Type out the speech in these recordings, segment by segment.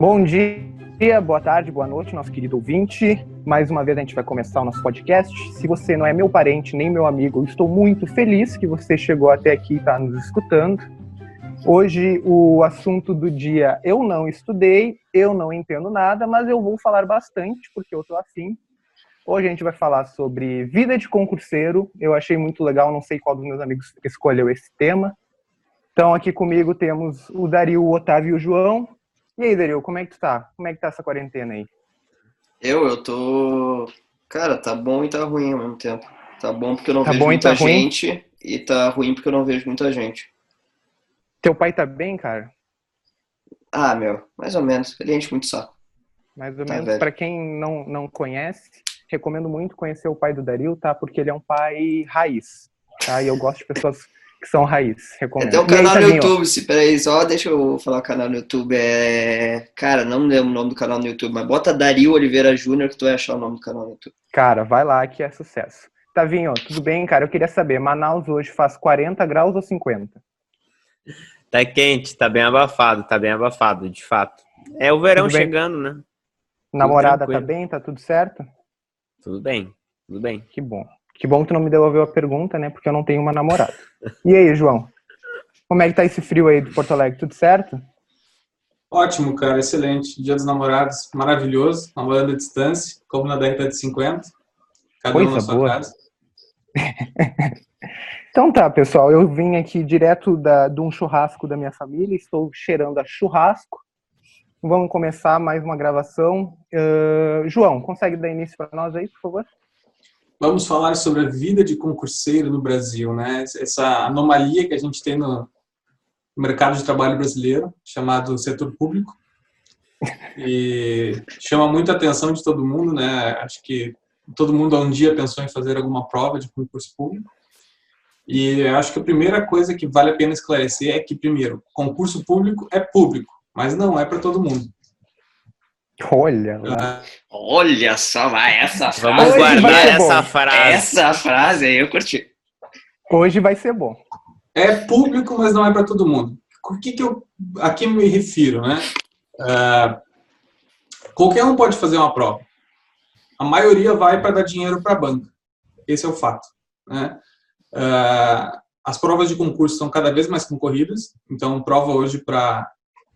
Bom dia, boa tarde, boa noite, nosso querido ouvinte. Mais uma vez a gente vai começar o nosso podcast. Se você não é meu parente nem meu amigo, eu estou muito feliz que você chegou até aqui e está nos escutando. Hoje o assunto do dia, eu não estudei, eu não entendo nada, mas eu vou falar bastante porque eu estou afim. Hoje a gente vai falar sobre vida de concurseiro. Eu achei muito legal, não sei qual dos meus amigos escolheu esse tema. Então aqui comigo temos o Dario, o Otávio e o João. E aí, Dario, como é que tu tá? Como é que tá essa quarentena aí? Eu tô... Cara, tá bom e tá ruim ao mesmo tempo. Tá bom porque eu não vejo muita gente e tá ruim porque eu não vejo muita gente. Teu pai tá bem, cara? Ah, meu, mais ou menos. Ele enche muito saco. Mais ou menos. Pra quem não conhece, recomendo muito conhecer o pai do Dario, tá? Porque ele é um pai raiz, tá? E eu gosto de pessoas... que são raiz, recomendo. Tem um canal no YouTube, peraí, só deixa eu falar o canal no YouTube. Cara, não lembro o nome do canal no YouTube, mas bota Dario Oliveira Júnior que tu vai achar o nome do canal no YouTube. Cara, vai lá que é sucesso. Tavinho, tudo bem, cara? Eu queria saber, Manaus hoje faz 40 graus ou 50? Tá quente, tá bem abafado, de fato. É o verão chegando, né? Namorada tá bem? Tá tudo certo? Tudo bem, tudo bem. Que bom. Que bom que tu não me devolveu a pergunta, né? Porque eu não tenho uma namorada. E aí, João? Como é que tá esse frio aí do Porto Alegre? Tudo certo? Ótimo, cara. Excelente. Dia dos namorados. Maravilhoso. Namorando à distância. Como na década de 50. Cada um na sua casa. Então tá, pessoal. Eu vim aqui direto de um churrasco da minha família. Estou cheirando a churrasco. Vamos começar mais uma gravação. João, consegue dar início para nós aí, por favor? Vamos falar sobre a vida de concurseiro no Brasil, né? Essa anomalia que a gente tem no mercado de trabalho brasileiro, chamado setor público. E chama muita atenção de todo mundo, né? Acho que todo mundo um dia pensou em fazer alguma prova de concurso público. E acho que a primeira coisa que vale a pena esclarecer é que, primeiro, concurso público é público, mas não é para todo mundo. Olha lá. Olha só, essa frase. Vamos guardar essa frase. Essa frase aí eu curti. Hoje vai ser bom. É público, mas não é para todo mundo. O que eu aqui me refiro, né? Qualquer um pode fazer uma prova. A maioria vai para dar dinheiro para a banca. Esse é o fato, né? As provas de concurso são cada vez mais concorridas. Então, prova hoje para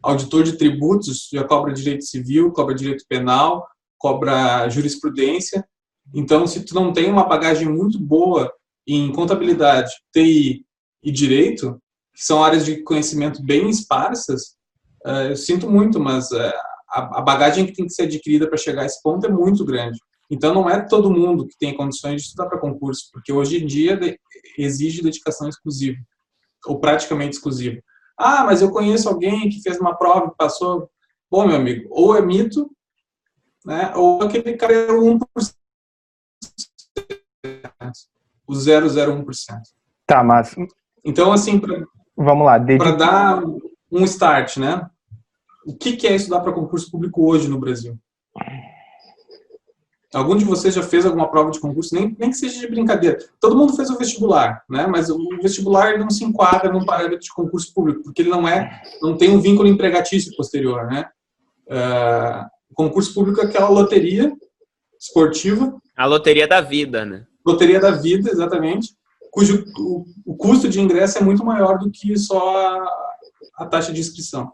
auditor de tributos já cobra direito civil, cobra direito penal, cobra jurisprudência. Então, se tu não tem uma bagagem muito boa em contabilidade, TI e direito, que são áreas de conhecimento bem esparsas, eu sinto muito, mas a bagagem que tem que ser adquirida para chegar a esse ponto é muito grande. Então, não é todo mundo que tem condições de estudar para concurso, porque hoje em dia exige dedicação exclusiva, ou praticamente exclusiva. Ah, mas eu conheço alguém que fez uma prova e passou. Bom, meu amigo, ou é mito, né? Ou aquele cara é 1%. O 0,01%. Tá, mas... Então, assim, vamos lá, para dar um start, né? O que é estudar para concurso público hoje no Brasil? Algum de vocês já fez alguma prova de concurso? Nem que seja de brincadeira. Todo mundo fez o vestibular, né? Mas o vestibular não se enquadra num parâmetro de concurso público, porque ele não tem um vínculo empregatício posterior, né? Concurso público é aquela loteria esportiva. A loteria da vida, né? Loteria da vida, exatamente. Cujo o custo de ingresso é muito maior do que só a taxa de inscrição.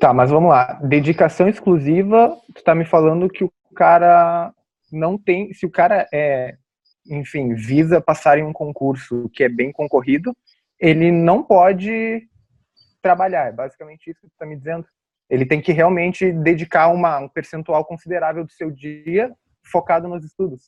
Tá, mas vamos lá. Dedicação exclusiva, tu tá me falando que o cara não tem... Se o cara, visa passar em um concurso que é bem concorrido, ele não pode trabalhar. É basicamente isso que tu tá me dizendo. Ele tem que realmente dedicar um percentual considerável do seu dia focado nos estudos.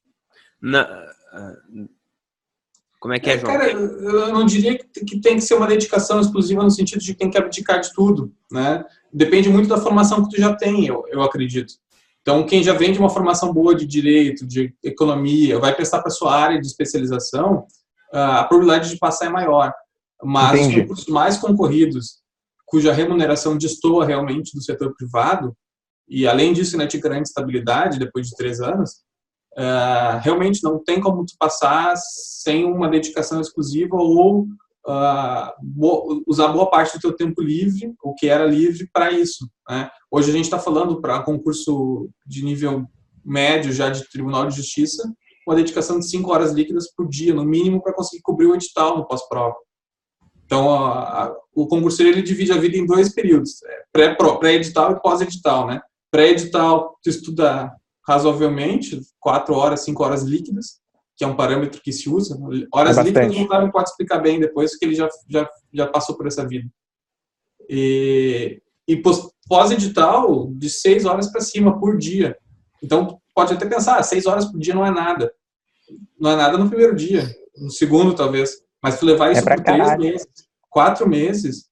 Como é que é, João? Cara, eu não diria que tem que ser uma dedicação exclusiva no sentido de que tem que abdicar de tudo, né? Depende muito da formação que tu já tem, eu acredito. Então, quem já vem de uma formação boa de direito, de economia, vai prestar para sua área de especialização, a probabilidade de passar é maior. Mas os concursos mais concorridos, cuja remuneração destoa realmente do setor privado, e além disso, né, te garante estabilidade depois de 3 anos, realmente não tem como tu passar sem uma dedicação exclusiva ou usar boa parte do teu tempo livre, o que era livre, para isso, né? Hoje a gente está falando para concurso de nível médio já de Tribunal de Justiça, uma dedicação de 5 horas líquidas por dia, no mínimo, para conseguir cobrir o edital no pós-prova. Então, o concurseiro, ele divide a vida em 2 períodos, pré-edital e pós-edital, né? Pré-edital, tu estuda razoavelmente, 4 horas, 5 horas líquidas, que é um parâmetro que se usa. Horas líquidas o Otávio pode explicar bem depois, que ele já passou por essa vida. E pós-edital, de 6 horas para cima, por dia. Então, pode até pensar, 6 horas por dia não é nada. Não é nada no primeiro dia, no segundo, talvez. Mas tu levar isso por 3 meses, 4 meses,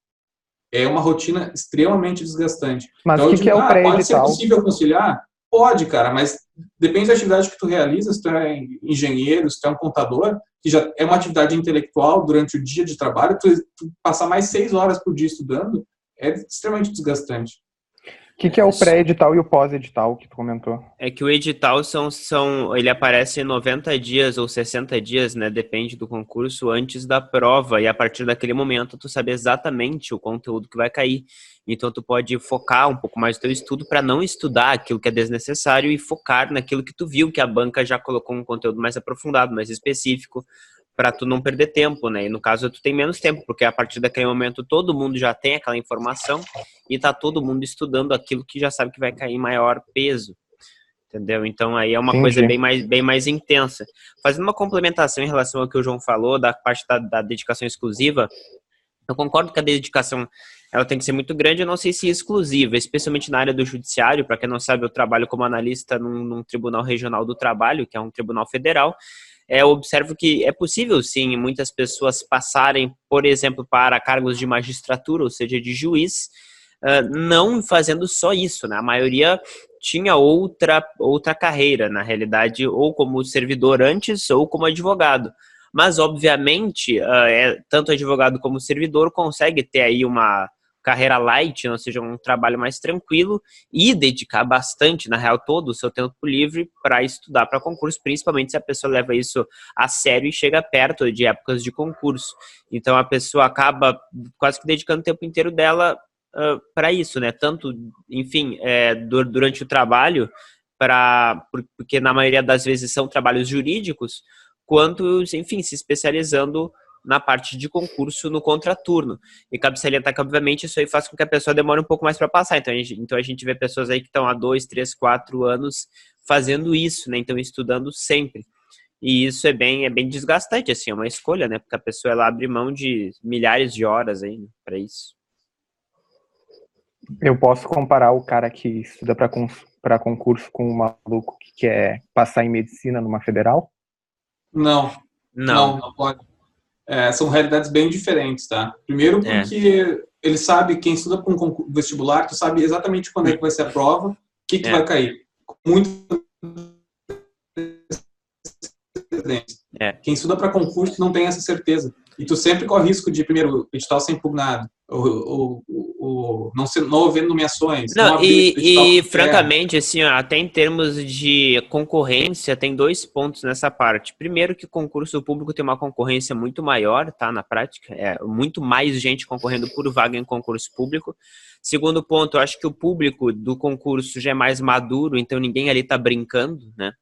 é uma rotina extremamente desgastante. Mas então, que é o pré-edital? Pode ser possível conciliar? Pode, cara, mas depende da atividade que tu realiza, se tu é engenheiro, se tu é um contador, que já é uma atividade intelectual durante o dia de trabalho, tu passar mais 6 horas por dia estudando é extremamente desgastante. O que é o pré-edital e o pós-edital que tu comentou? É que o edital ele aparece em 90 dias ou 60 dias, né? Depende do concurso, antes da prova. E a partir daquele momento, tu sabe exatamente o conteúdo que vai cair. Então, tu pode focar um pouco mais no teu estudo para não estudar aquilo que é desnecessário e focar naquilo que tu viu, que a banca já colocou um conteúdo mais aprofundado, mais específico, para tu não perder tempo, né? E no caso, tu tem menos tempo, porque a partir daquele momento todo mundo já tem aquela informação e tá todo mundo estudando aquilo que já sabe que vai cair em maior peso, entendeu? Então, aí é uma coisa bem mais intensa. Fazendo uma complementação em relação ao que o João falou, da parte da dedicação exclusiva, eu concordo que a dedicação ela tem que ser muito grande, eu não sei se exclusiva, especialmente na área do judiciário. Para quem não sabe, eu trabalho como analista num tribunal regional do trabalho, que é um tribunal federal. Eu observo que é possível, sim, muitas pessoas passarem, por exemplo, para cargos de magistratura, ou seja, de juiz, não fazendo só isso, né? A maioria tinha outra carreira, na realidade, ou como servidor antes, ou como advogado. Mas, obviamente, tanto advogado como servidor consegue ter aí uma carreira light, ou seja, um trabalho mais tranquilo, e dedicar bastante, na real, todo o seu tempo livre para estudar para concurso, principalmente se a pessoa leva isso a sério e chega perto de épocas de concurso. Então a pessoa acaba quase que dedicando o tempo inteiro dela para isso, né? Tanto, enfim, durante o trabalho, porque na maioria das vezes são trabalhos jurídicos, quanto, enfim, se especializando na parte de concurso no contraturno. E cabe salientar que, obviamente, isso aí faz com que a pessoa demore um pouco mais para passar. Então a gente vê pessoas aí que estão há 2, 3, 4 anos fazendo isso, né? Então estudando sempre. E isso é bem desgastante, assim, é uma escolha, né? Porque a pessoa ela abre mão de milhares de horas aí, né, para isso. Eu posso comparar o cara que estuda para concurso com o maluco que quer passar em medicina numa federal? Não pode. São realidades bem diferentes, tá? Primeiro porque ele sabe, quem estuda para um vestibular, tu sabe exatamente quando é que vai ser a prova, o que vai cair. Muito... Quem estuda para concurso não tem essa certeza. E tu sempre corre risco de, primeiro, o edital ser impugnado, não houver nomeações. Francamente, assim, até em termos de concorrência, tem 2 pontos nessa parte. Primeiro, que o concurso público tem uma concorrência muito maior, tá? Na prática, muito mais gente concorrendo por vaga em concurso público. Segundo ponto, eu acho que o público do concurso já é mais maduro, então ninguém ali tá brincando, né?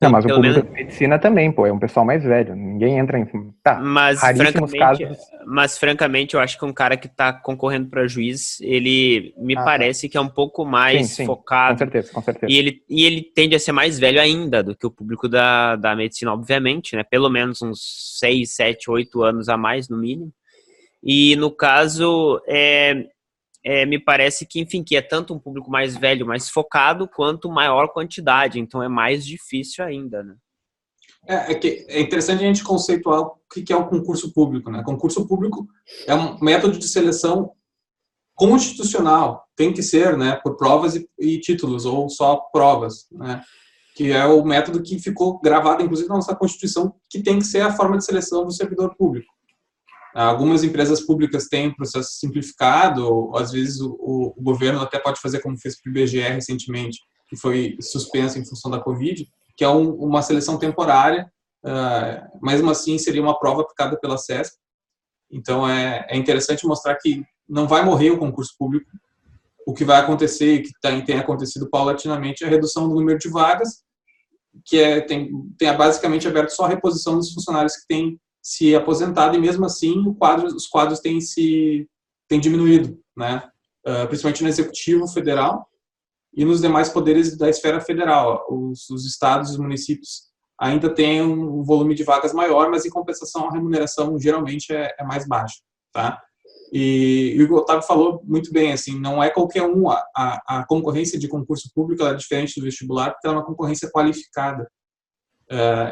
Não, mas o público menos... de medicina também, pô, é um pessoal mais velho, ninguém entra em... Tá, mas, raríssimos casos. Mas, francamente, eu acho que um cara que tá concorrendo para juiz, ele me parece que é um pouco mais focado. Com certeza. E ele tende a ser mais velho ainda do que o público da medicina, obviamente, né? Pelo menos uns 6, 7, 8 anos a mais, no mínimo. E, no caso, me parece que, enfim, que é tanto um público mais velho, mais focado, quanto maior quantidade. Então, é mais difícil ainda, né? É interessante a gente conceituar o que é o concurso público, né? Concurso público é um método de seleção constitucional. Tem que ser, né? Por provas e títulos, ou só provas, né? Que é o método que ficou gravado, inclusive, na nossa Constituição, que tem que ser a forma de seleção do servidor público. Algumas empresas públicas têm processo simplificado, ou às vezes o governo até pode fazer como fez para o IBGE recentemente, que foi suspenso em função da Covid, que é uma seleção temporária, mesmo assim seria uma prova aplicada pela SESP, Então é interessante mostrar que não vai morrer o concurso público. O que vai acontecer e que tem acontecido paulatinamente é a redução do número de vagas, que tem basicamente aberto só a reposição dos funcionários que têm se aposentado, e mesmo assim os quadros têm diminuído, né? Principalmente no Executivo Federal e nos demais poderes da esfera federal. Os estados e os municípios ainda têm um volume de vagas maior, mas em compensação a remuneração geralmente é mais baixa, tá? E o Otávio falou muito bem, assim, não é qualquer um. A concorrência de concurso público ela é diferente do vestibular, porque ela é uma concorrência qualificada.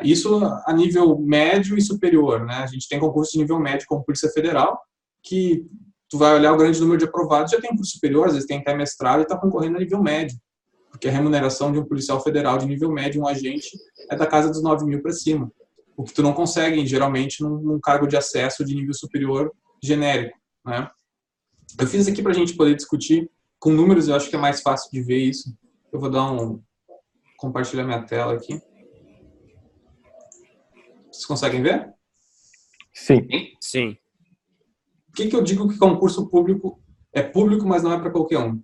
Isso a nível médio e superior, né? A gente tem concurso de nível médio como Polícia Federal, que tu vai olhar o grande número de aprovados, já tem curso superior, às vezes tem até mestrado e está concorrendo a nível médio, porque a remuneração de um policial federal de nível médio, um agente, é da casa dos 9.000 para cima, o que tu não consegue, geralmente, num cargo de acesso de nível superior genérico, né? Eu fiz aqui para a gente poder discutir com números, eu acho que é mais fácil de ver isso. Eu vou compartilhar minha tela aqui. Vocês conseguem ver? Sim. Sim. Por que eu digo que concurso público é público, mas não é para qualquer um?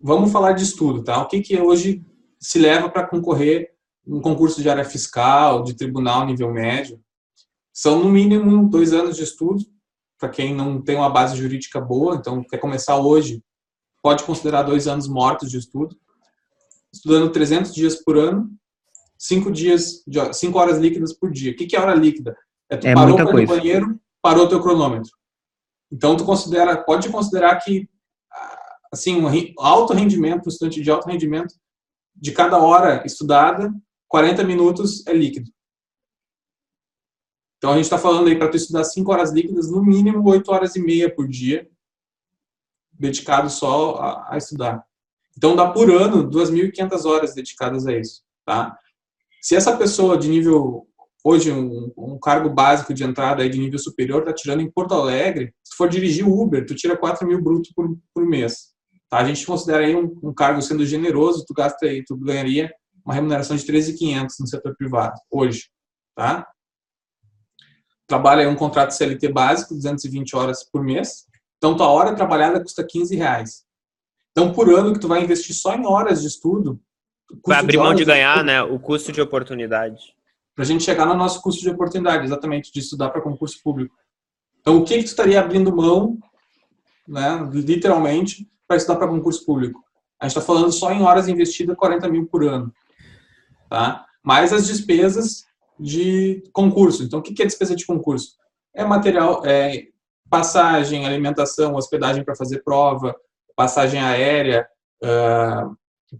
Vamos falar de estudo, tá? O que hoje se leva para concorrer um concurso de área fiscal, de tribunal nível médio? São, no mínimo, 2 anos de estudo. Para quem não tem uma base jurídica boa, então quer começar hoje, pode considerar 2 anos mortos de estudo, estudando 300 dias por ano, 5 horas líquidas por dia. O que é hora líquida? É tu parou para ir no banheiro, parou teu cronômetro. Então tu pode considerar que assim, alto rendimento, um estudante de alto rendimento, de cada hora estudada, 40 minutos é líquido. Então, a gente está falando aí para tu estudar 5 horas líquidas, no mínimo 8 horas e meia por dia, dedicado só a estudar. Então, dá por ano 2.500 horas dedicadas a isso, tá? Se essa pessoa de nível, hoje, um cargo básico de entrada aí de nível superior, está tirando em Porto Alegre, se tu for dirigir Uber, tu tira 4.000 bruto por mês, tá? A gente considera aí um cargo sendo generoso, tu ganharia uma remuneração de 13.500 no setor privado, hoje, tá? Trabalha em um contrato CLT básico, 220 horas por mês. Então, tua hora trabalhada custa R$15. Então, por ano que tu vai investir só em horas de estudo... Vai abrir mão de ganhar, né? O custo de oportunidade. Pra gente chegar no nosso custo de oportunidade, exatamente, de estudar para concurso público. Então, o que tu estaria abrindo mão, né, literalmente, para estudar para concurso público? A gente tá falando só em horas investidas, 40 mil por ano. Tá? Mais as despesas... de concurso. Então, o que é despesa de concurso? É material, é passagem, alimentação, hospedagem para fazer prova, passagem aérea,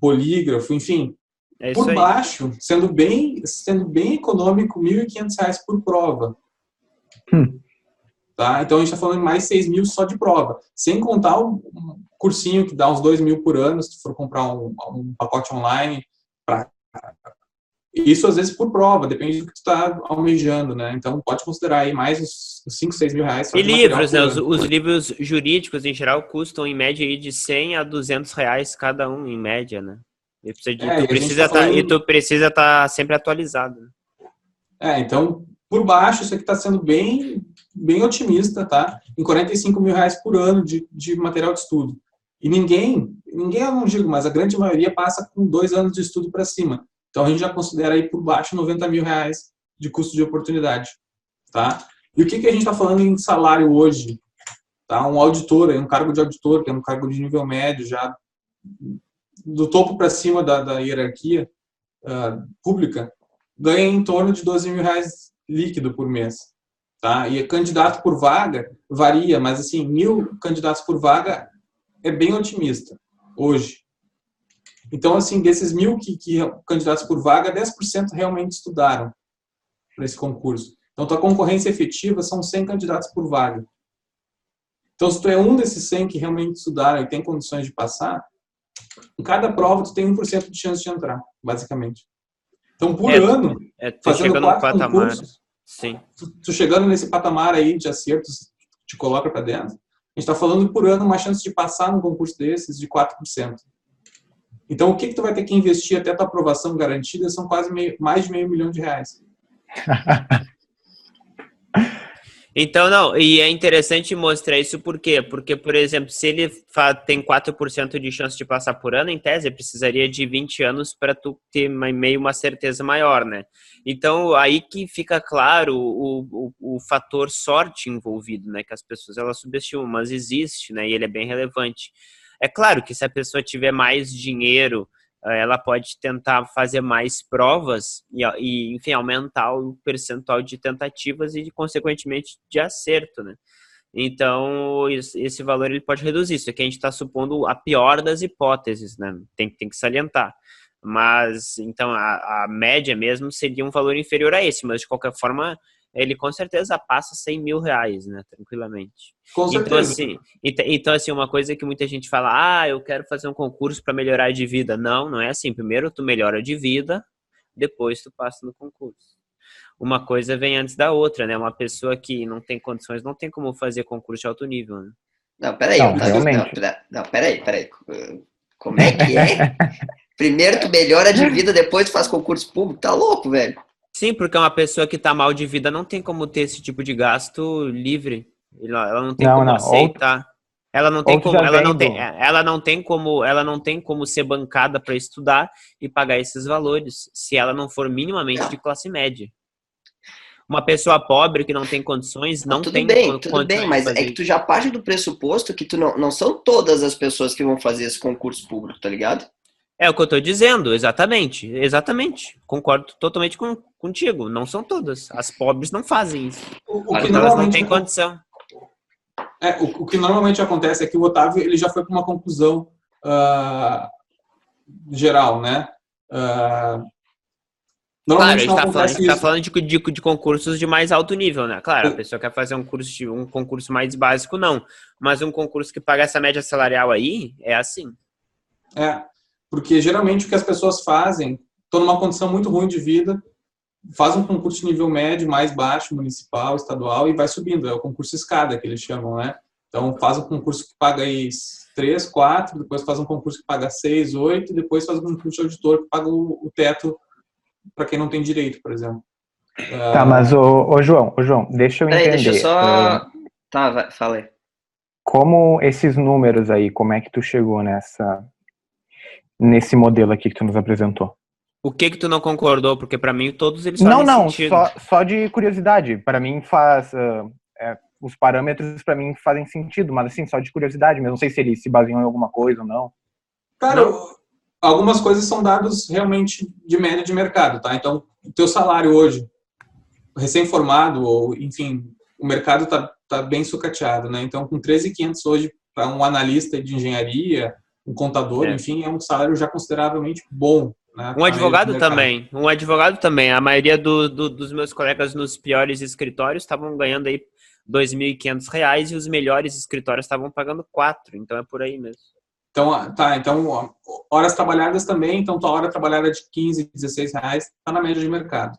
polígrafo, enfim. É isso por baixo, aí. Sendo bem econômico, R$1.500 por prova. Tá? Então, a gente está falando de mais R$6.000 só de prova. Sem contar um cursinho que dá uns R$2.000 por ano, se tu for comprar um pacote online para... Isso, às vezes, por prova, depende do que tu tá almejando, né? Então, pode considerar aí mais uns 5, 6 mil reais. E livros, né? Os livros jurídicos, em geral, custam, em média, aí de 100 a 200 reais cada um, em média, né? E tu precisa tá sempre atualizado. Então, por baixo, isso aqui tá sendo bem, bem otimista, tá? Em 45 mil reais por ano de material de estudo. E ninguém, eu não digo, mas a grande maioria passa com 2 anos de estudo para cima. Então, a gente já considera aí por baixo R$90 mil de custo de oportunidade, tá? E o que a gente está falando em salário hoje? Tá? Um auditor, um cargo de auditor, que é um cargo de nível médio, já do topo para cima da hierarquia pública, ganha em torno de R$12 mil líquido por mês, tá? E candidato por vaga varia, mas assim, 1.000 candidatos por vaga é bem otimista hoje. Então, assim, desses 1.000 que candidatos por vaga, 10% realmente estudaram para esse concurso. Então, tua concorrência efetiva são 100 candidatos por vaga. Então, se tu é um desses 100 que realmente estudaram e tem condições de passar, em cada prova tu tem 1% de chance de entrar, basicamente. Então, por ano, fazendo 4 concursos, sim. Tu chegando nesse patamar aí de acertos, te coloca para dentro, a gente está falando por ano uma chance de passar num concurso desses de 4%. Então, o que tu vai ter que investir até a tua aprovação garantida são quase mais de R$500 mil. Então, não, e é interessante mostrar isso por quê? Porque, por exemplo, se ele tem 4% de chance de passar por ano, em tese, precisaria de 20 anos para tu ter meio uma certeza maior, né? Então, aí que fica claro o fator sorte envolvido, né? Que as pessoas, elas subestimam, mas existe, né? E ele é bem relevante. É claro que se a pessoa tiver mais dinheiro, ela pode tentar fazer mais provas e enfim, aumentar o percentual de tentativas e, consequentemente, de acerto, né? Então, esse valor ele pode reduzir. Isso aqui a gente está supondo a pior das hipóteses, né? Tem que salientar. Mas, então, a média mesmo seria um valor inferior a esse, mas, de qualquer forma, ele com certeza passa 100 mil reais, né? Tranquilamente. Com certeza. Então, assim, uma coisa que muita gente fala, eu quero fazer um concurso para melhorar de vida. Não é assim. Primeiro tu melhora de vida, depois tu passa no concurso. Uma coisa vem antes da outra, né? Uma pessoa que não tem condições, não tem como fazer concurso de alto nível, né? Não, peraí. Peraí. Como é que é? Primeiro tu melhora de vida, depois tu faz concurso público. Tá louco, velho? Sim, porque uma pessoa que tá mal de vida não tem como ter esse tipo de gasto livre. Ela não tem como aceitar. Ela não tem como ser bancada para estudar e pagar esses valores, se ela não for minimamente de classe média. Uma pessoa pobre que não tem condições não tem como. Tudo bem, mas é que tu já parte do pressuposto que tu não são todas as pessoas que vão fazer esse concurso público, tá ligado? É o que eu tô dizendo, exatamente. Concordo totalmente contigo. Não são todas. As pobres não fazem isso. Elas não têm condição. O que normalmente acontece é que o Otávio ele já foi para uma conclusão geral, né? Normalmente claro, a gente tá falando de concursos de mais alto nível, né? Claro, a pessoa quer fazer um concurso mais básico, não. Mas um concurso que paga essa média salarial aí, é assim. Porque geralmente o que as pessoas fazem, estão numa condição muito ruim de vida, fazem um concurso de nível médio, mais baixo, municipal, estadual, e vai subindo. É o concurso escada que eles chamam, né? Então faz um concurso que paga aí 3, 4, depois faz um concurso que paga 6, 8, e depois faz um concurso de auditor que paga o teto para quem não tem direito, por exemplo. Tá, mas ô João, deixa eu entender. Deixa eu só... Tá, falei. Como esses números aí, como é que tu chegou nesse modelo aqui que tu nos apresentou? O que tu não concordou? Porque para mim todos eles fazem sentido. Só de curiosidade. Para mim faz... os parâmetros para mim fazem sentido, mas assim, só de curiosidade mesmo. Não sei se eles se baseiam em alguma coisa ou não. Cara, algumas coisas são dados realmente de média de mercado, tá? Então, o teu salário hoje, recém-formado, ou enfim, o mercado tá bem sucateado, né? Então, com 13.500 hoje para um analista de engenharia... um contador, enfim, é um salário já consideravelmente bom, né? Um advogado também. A maioria dos meus colegas nos piores escritórios estavam ganhando aí R$2.500 e os melhores escritórios estavam pagando 4, então é por aí mesmo. Então, então horas trabalhadas também, então tua hora trabalhada de R$15, R$16 tá na média de mercado.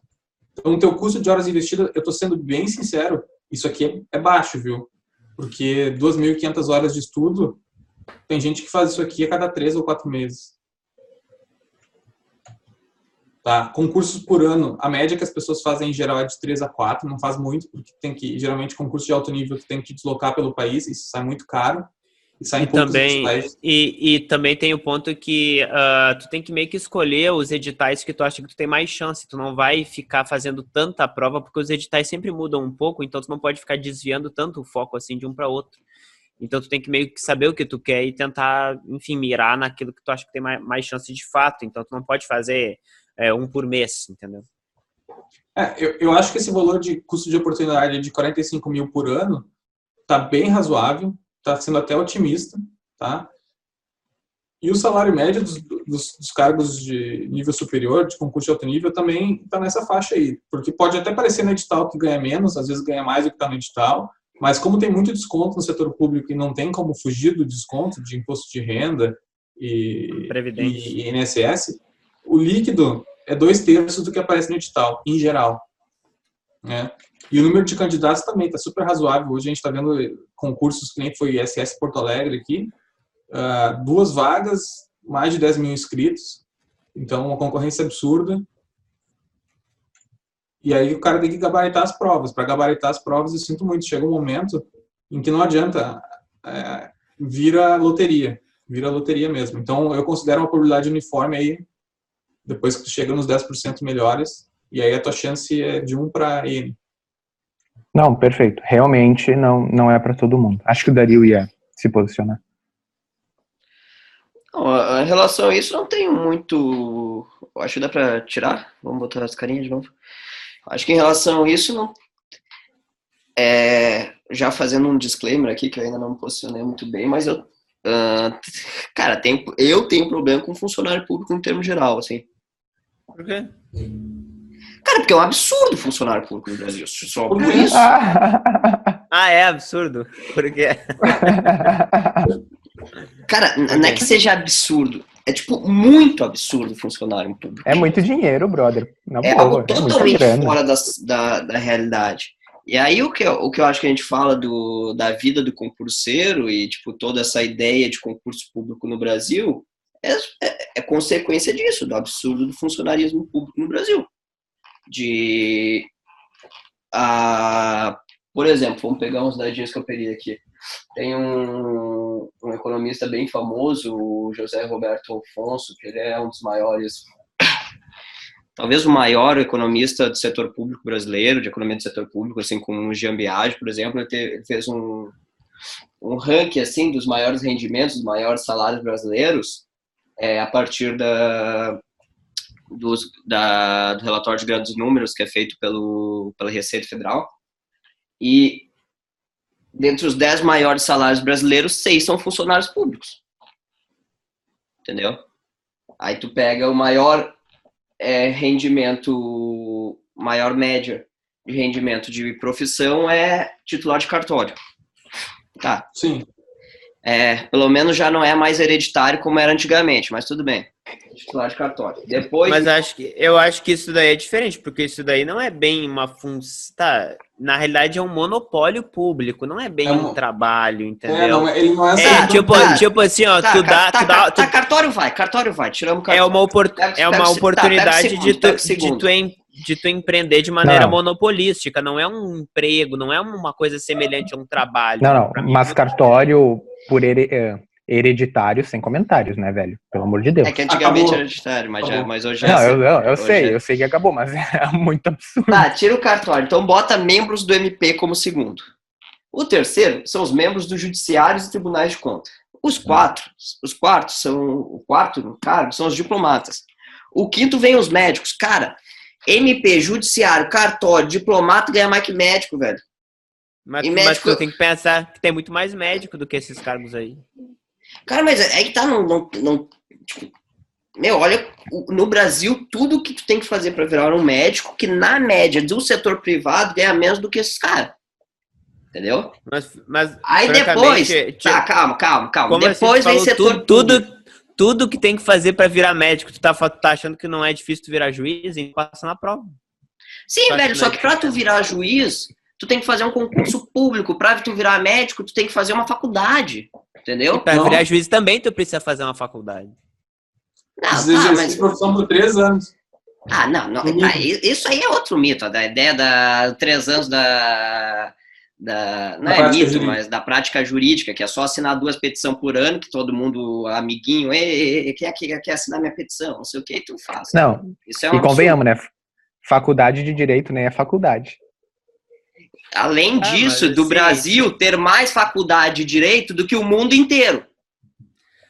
Então o teu custo de horas investidas, eu tô sendo bem sincero, isso aqui é baixo, viu? Porque 2.500 horas de estudo, tem gente que faz isso aqui a cada 3 ou 4 meses. Tá? Concursos por ano, a média que as pessoas fazem em geral é de 3 a 4, não faz muito, porque tem que, geralmente, concurso de alto nível tu tem que deslocar pelo país, isso sai muito caro. E também tem o ponto que tu tem que meio que escolher os editais que tu acha que tu tem mais chance. Tu não vai ficar fazendo tanta prova, porque os editais sempre mudam um pouco, então tu não pode ficar desviando tanto o foco assim de um para outro. Então, tu tem que meio que saber o que tu quer e tentar, enfim, mirar naquilo que tu acha que tem mais chance de fato. Então, tu não pode fazer um por mês, entendeu? Eu acho que esse valor de custo de oportunidade de 45 mil por ano tá bem razoável, tá sendo até otimista, tá? E o salário médio dos cargos de nível superior, de concurso de alto nível, também tá nessa faixa aí. Porque pode até parecer no edital que ganha menos, às vezes ganha mais do que tá no edital, mas como tem muito desconto no setor público e não tem como fugir do desconto de imposto de renda e INSS, o líquido é 2/3 do que aparece no edital, em geral. Né? E o número de candidatos também está super razoável. Hoje a gente está vendo concursos que nem foi ISS Porto Alegre aqui, 2 vagas, mais de 10 mil inscritos, então uma concorrência absurda. E aí o cara tem que gabaritar as provas. Para gabaritar as provas, eu sinto muito, chega um momento em que não adianta, vira loteria mesmo. Então eu considero uma probabilidade uniforme aí, depois que tu chega nos 10% melhores, e aí a tua chance é de 1 para N. Não, perfeito. Realmente não é para todo mundo. Acho que o Dario ia se posicionar. Não, em relação a isso, não tem muito... Acho que dá para tirar. Vamos botar as carinhas de novo. Acho que em relação a isso, não... Já fazendo um disclaimer aqui, que eu ainda não me posicionei muito bem, mas eu... cara, eu tenho problema com funcionário público em termo geral, assim. Por quê? Cara, porque é um absurdo funcionário público no Brasil. Só por isso. Ah, é absurdo? Por quê? Cara, não é que seja absurdo. É, tipo, muito absurdo funcionário público. É muito dinheiro, brother. Não é algo totalmente fora da realidade. E aí, o que eu acho que a gente fala da vida do concurseiro e, tipo, toda essa ideia de concurso público no Brasil é consequência disso, do absurdo do funcionarismo público no Brasil. Por exemplo, vamos pegar uns 10 dias que eu peguei aqui. Tem um economista bem famoso, o José Roberto Afonso, que ele é um dos maiores, talvez o maior economista do setor público brasileiro, de economia do setor público, assim como o Jean Biage, por exemplo. Ele fez um ranking assim, dos maiores rendimentos, dos maiores salários brasileiros, a partir do relatório de grandes números que é feito pela Receita Federal. E dentre os 10 maiores salários brasileiros, 6 são funcionários públicos. Entendeu? Aí tu pega o maior rendimento, maior média de rendimento de profissão é titular de cartório. Tá. Sim. Pelo menos já não é mais hereditário como era antigamente, mas tudo bem. Titular de cartório. Depois... Mas eu acho que isso daí é diferente, porque isso daí não é bem uma função. Tá, na realidade é um monopólio público, não é bem um trabalho, entendeu? Ele não é tipo assim, ó, cartório vai, tiramos o cartório. É uma oportunidade de tu empreender de maneira monopolística, não é um emprego, não é uma coisa semelhante a um trabalho. Não, mas cartório por ele. Hereditário sem comentários, né, velho? Pelo amor de Deus. É que antigamente era hereditário, mas hoje é assim. Eu sei que acabou, mas é muito absurdo. Tá, tira o cartório. Então bota membros do MP como segundo. O terceiro são os membros do judiciário e tribunais de conta. O quarto cargo são os diplomatas. O quinto vem os médicos. Cara, MP, judiciário, cartório, diplomata ganha mais que médico, velho. Mas tu tem que pensar que tem muito mais médico do que esses cargos aí. Cara, mas é que tá, não tipo, olha, no Brasil, tudo que tu tem que fazer pra virar um médico, que na média do setor privado ganha menos do que esses caras. Entendeu? Mas aí depois, tá, calma. Depois assim, vem setor... Tudo que tem que fazer pra virar médico, tu tá achando que não é difícil tu virar juiz e passa na prova. Sim, velho, só que pra tu virar juiz, tu tem que fazer um concurso público. Pra tu virar médico, tu tem que fazer uma faculdade. Entendeu? E pra virar juiz também tu precisa fazer uma faculdade. Não, tá, mas... profissão por 3 anos. Ah, não. Tá, isso aí é outro mito, da ideia da 3 anos da não é mito, jurídica. Mas da prática jurídica, que é só assinar 2 petições por ano, que todo mundo, amiguinho, quer assinar minha petição, não sei o que, tu faz. Não, isso é e convenhamos, né? Faculdade de Direito nem é faculdade. Além disso, do Brasil ter mais faculdade de direito do que o mundo inteiro.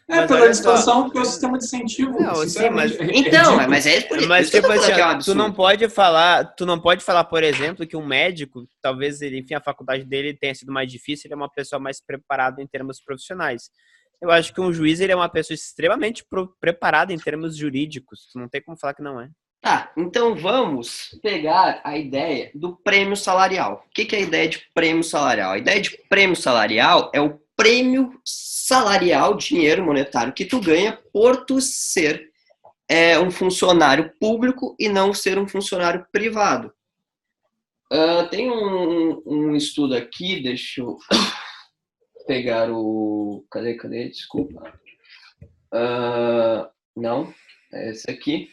Pela discussão que é o sistema de incentivo. Não, sim, mas... Então, mas é por isso. Mas tipo assim, tu não pode falar, por exemplo, que um médico, talvez ele, enfim, a faculdade dele tenha sido mais difícil, ele é uma pessoa mais preparada em termos profissionais. Eu acho que um juiz, ele é uma pessoa extremamente preparada em termos jurídicos. Tu não tem como falar que não é. Tá, então vamos pegar a ideia do prêmio salarial. O que é a ideia de prêmio salarial? A ideia de prêmio salarial é o prêmio salarial, dinheiro monetário, que tu ganha por tu ser um funcionário público e não ser um funcionário privado. Tem um estudo aqui, deixa eu pegar o... Cadê? Desculpa. Não, é esse aqui.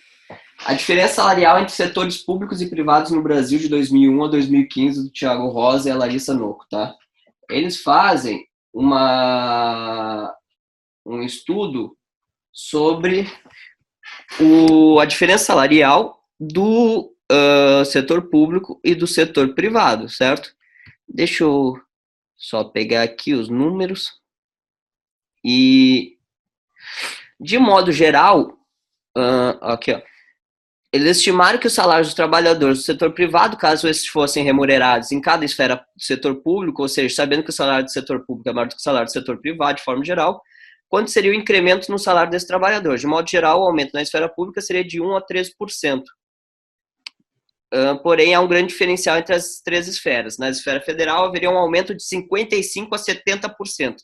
A diferença salarial entre setores públicos e privados no Brasil de 2001 a 2015 do Thiago Rosa e a Larissa Noco, tá? Eles fazem um estudo sobre a diferença salarial do setor público e do setor privado, certo? Deixa eu só pegar aqui os números. E, de modo geral, aqui, ó. Eles estimaram que os salários dos trabalhadores do setor privado, caso esses fossem remunerados em cada esfera do setor público, ou seja, sabendo que o salário do setor público é maior do que o salário do setor privado, de forma geral, quanto seria o incremento no salário desse trabalhador? De modo geral, o aumento na esfera pública seria de 1 a 3%. Porém, há um grande diferencial entre as três esferas. Na esfera federal, haveria um aumento de 55% a 70%.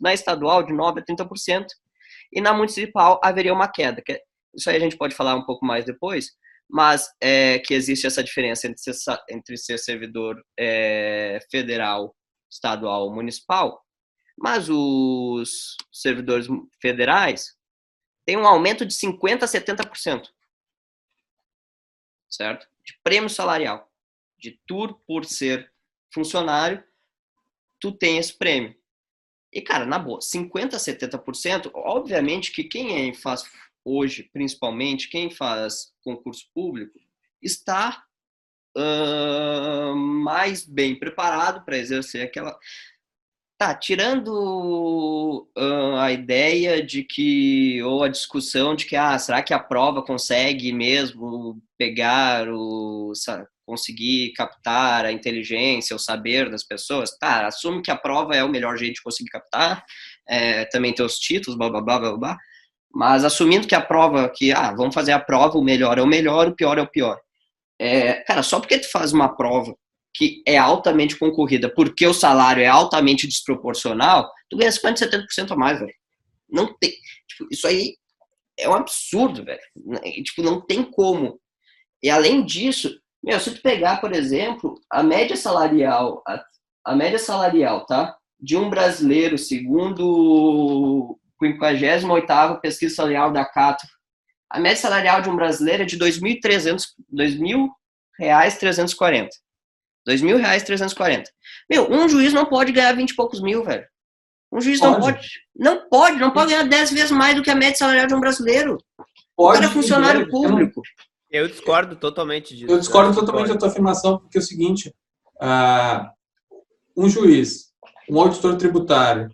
Na estadual, de 9% a 30%. E na municipal, haveria uma queda. Isso aí a gente pode falar um pouco mais depois. Mas é que existe essa diferença entre ser servidor federal, estadual ou municipal, mas os servidores federais têm um aumento de 50% a 70%, certo? De prêmio salarial, de tu por ser funcionário, tu tem esse prêmio. E, cara, na boa, 50% a 70%, obviamente que quem faz... Hoje, principalmente, quem faz concurso público está mais bem preparado para exercer aquela... Tá, tirando a ideia de que, ou a discussão de que, será que a prova consegue mesmo conseguir captar a inteligência, o saber das pessoas? Tá, assume que a prova é o melhor jeito de conseguir captar, também tem os títulos, blá, blá, blá, blá, blá. Mas assumindo que a prova, vamos fazer a prova, o melhor é o melhor, o pior é o pior. Cara, só porque tu faz uma prova que é altamente concorrida, porque o salário é altamente desproporcional, tu ganha 50%, 70% a mais, velho. Não tem. Tipo, isso aí é um absurdo, velho. Tipo, não tem como. E além disso, se tu pegar, por exemplo, a média salarial, tá? De um brasileiro, segundo 58ª pesquisa salarial da Cato. A média salarial de um brasileiro é de R$ 2.340. R$ 2.340. Um juiz não pode ganhar 20 e poucos mil, velho. Um juiz pode. Não pode ganhar 10 vezes mais do que a média salarial de um brasileiro. Pode. O cara é funcionário público. Eu discordo totalmente disso. Eu discordo totalmente da tua afirmação, porque é o seguinte, um juiz, um auditor tributário,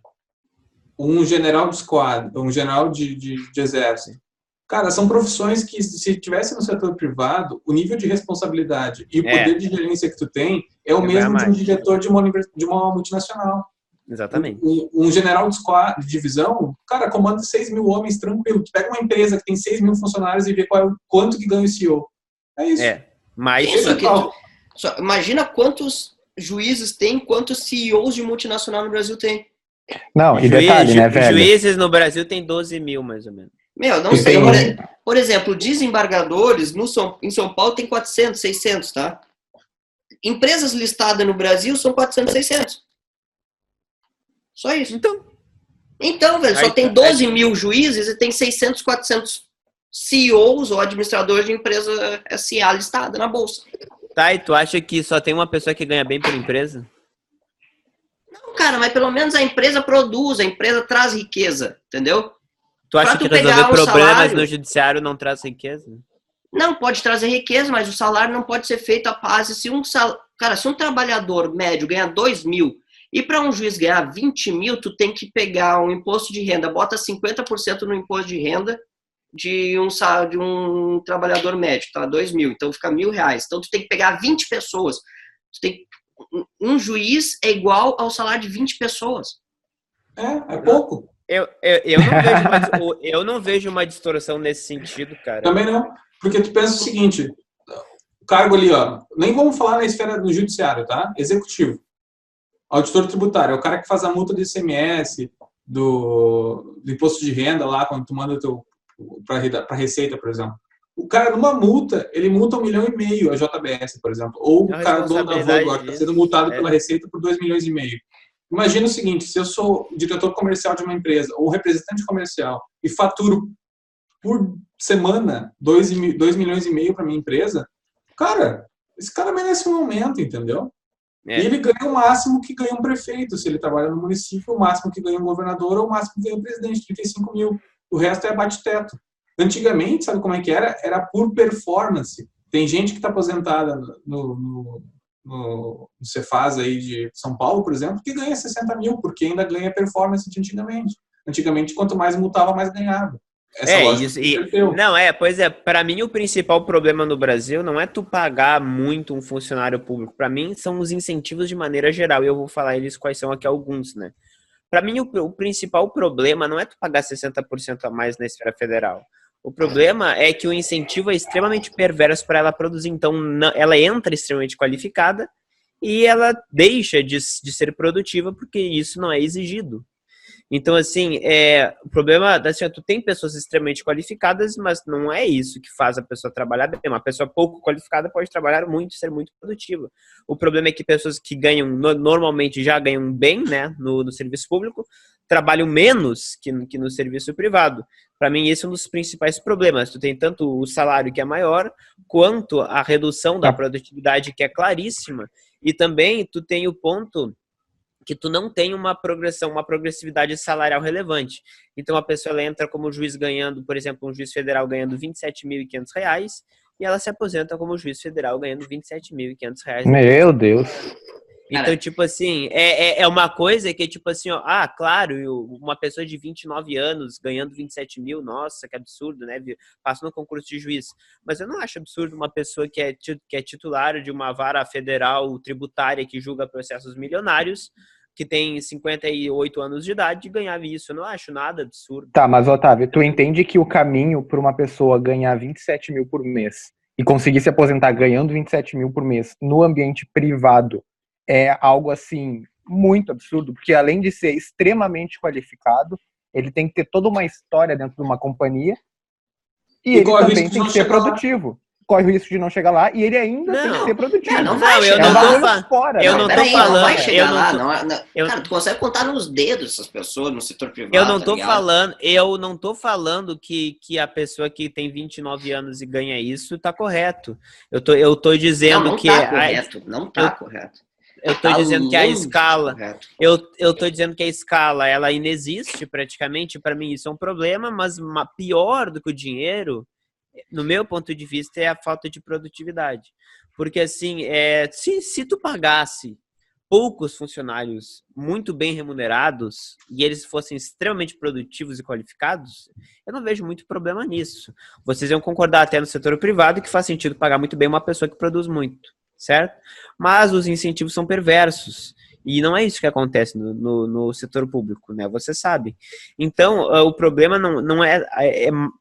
um general de esquadra, um general de exército. Cara, são profissões que, se tivesse no setor privado, o nível de responsabilidade e o poder de gerência que tu tem é o mesmo de um diretor de uma multinacional. Exatamente. Um general de esquadra, de divisão, cara, comanda 6 mil homens tranquilo. Tu pega uma empresa que tem 6 mil funcionários e vê quanto que ganha o CEO. É isso. Imagina quantos juízes tem, quantos CEOs de multinacional no Brasil tem. Não, e detalhe, né, velho? Juízes no Brasil tem 12 mil, mais ou menos. Não sei. Por exemplo, desembargadores em São Paulo tem 400, 600, tá? Empresas listadas no Brasil são 400, 600. Só isso. Então, velho, só tem 12 mil juízes e tem 600, 400 CEOs ou administradores de empresa SA listada na bolsa. Tá, e tu acha que só tem uma pessoa que ganha bem por empresa? Não, cara, mas pelo menos a empresa produz, a empresa traz riqueza, entendeu? Tu acha que resolver problemas no judiciário não traz riqueza? Não, pode trazer riqueza, mas o salário não pode ser feito à base. Se um trabalhador médio ganha 2 mil e para um juiz ganhar 20 mil, tu tem que pegar um imposto de renda, bota 50% no imposto de renda de um trabalhador médio, tá? 2 mil, então fica R$ 1.000. Então tu tem que pegar 20 pessoas, tu tem que... Um juiz é igual ao salário de 20 pessoas. É pouco. Eu não vejo uma distorção nesse sentido, cara. Também não, porque tu pensa o seguinte, o cargo ali, ó, nem vamos falar na esfera do judiciário, tá? Executivo. Auditor tributário, é o cara que faz a multa do ICMS, do imposto de renda lá, quando tu manda pra Receita, por exemplo. O cara, numa multa, ele multa R$ 1,5 milhão a JBS, por exemplo. Ou o cara dono da Volkswagen está sendo multado pela Receita por R$ 2,5 milhões. Imagina o seguinte, se eu sou diretor comercial de uma empresa ou representante comercial e faturo por semana 2,5 milhões para minha empresa, cara, esse cara merece um aumento, entendeu? É. E ele ganha o máximo que ganha um prefeito, se ele trabalha no município, o máximo que ganha um governador, ou o máximo que ganha um presidente, 35 mil. O resto é bate-teto. Antigamente, sabe como é que era? Era por performance. Tem gente que está aposentada no Cefaz aí de São Paulo, por exemplo, que ganha 60 mil, porque ainda ganha performance de antigamente. Antigamente, quanto mais multava, mais ganhava. Pois é, para mim o principal problema no Brasil não é tu pagar muito um funcionário público, para mim são os incentivos de maneira geral, e eu vou falar eles quais são aqui alguns, né? Para mim o principal problema não é tu pagar 60% a mais na esfera federal. O problema é que o incentivo é extremamente perverso para ela produzir, então ela entra extremamente qualificada e ela deixa de ser produtiva porque isso não é exigido. Então, assim, o problema, assim, tu tem pessoas extremamente qualificadas, mas não é isso que faz a pessoa trabalhar bem. Uma pessoa pouco qualificada pode trabalhar muito e ser muito produtiva. O problema é que pessoas que ganham, normalmente já ganham bem, né, no serviço público, trabalham menos que no serviço privado. Para mim, esse é um dos principais problemas. Tu tem tanto o salário, que é maior, quanto a redução da produtividade, que é claríssima. E também tu tem o ponto que tu não tem uma progressão, uma progressividade salarial relevante. Então, a pessoa ela entra como juiz ganhando, por exemplo, um juiz federal ganhando R$ 27.500 e ela se aposenta como juiz federal ganhando R$ 27.500. Meu Deus! Então, cara, tipo assim, é uma coisa que, tipo assim, ó, claro, uma pessoa de 29 anos ganhando 27 mil, nossa, que absurdo, né? Passa no concurso de juiz. Mas eu não acho absurdo uma pessoa que é titular de uma vara federal tributária que julga processos milionários, que tem 58 anos de idade, ganhar isso. Eu não acho nada absurdo. Tá, mas, Otávio, tu entende que o caminho para uma pessoa ganhar 27 mil por mês e conseguir se aposentar ganhando 27 mil por mês no ambiente privado é algo, assim, muito absurdo, porque além de ser extremamente qualificado, ele tem que ter toda uma história dentro de uma companhia e ele também tem que ser produtivo. Lá. Corre o risco de não chegar lá e ele ainda tem que ser produtivo. Cara, não vai chegar lá. Eu não tô falando... Cara, tu consegue contar nos dedos essas pessoas no setor privado. Eu não tô falando que a pessoa que tem 29 anos e ganha isso tá correto. Eu tô dizendo que... Não tá correto. Eu tô dizendo que a escala, eu tô dizendo que a escala, ela inexiste praticamente, para mim isso é um problema, mas pior do que o dinheiro, no meu ponto de vista, é a falta de produtividade. Porque assim, se tu pagasse poucos funcionários muito bem remunerados e eles fossem extremamente produtivos e qualificados, eu não vejo muito problema nisso. Vocês vão concordar até no setor privado que faz sentido pagar muito bem uma pessoa que produz muito. Certo? Mas os incentivos são perversos. E não é isso que acontece no setor público, né? Você sabe. Então, o problema não é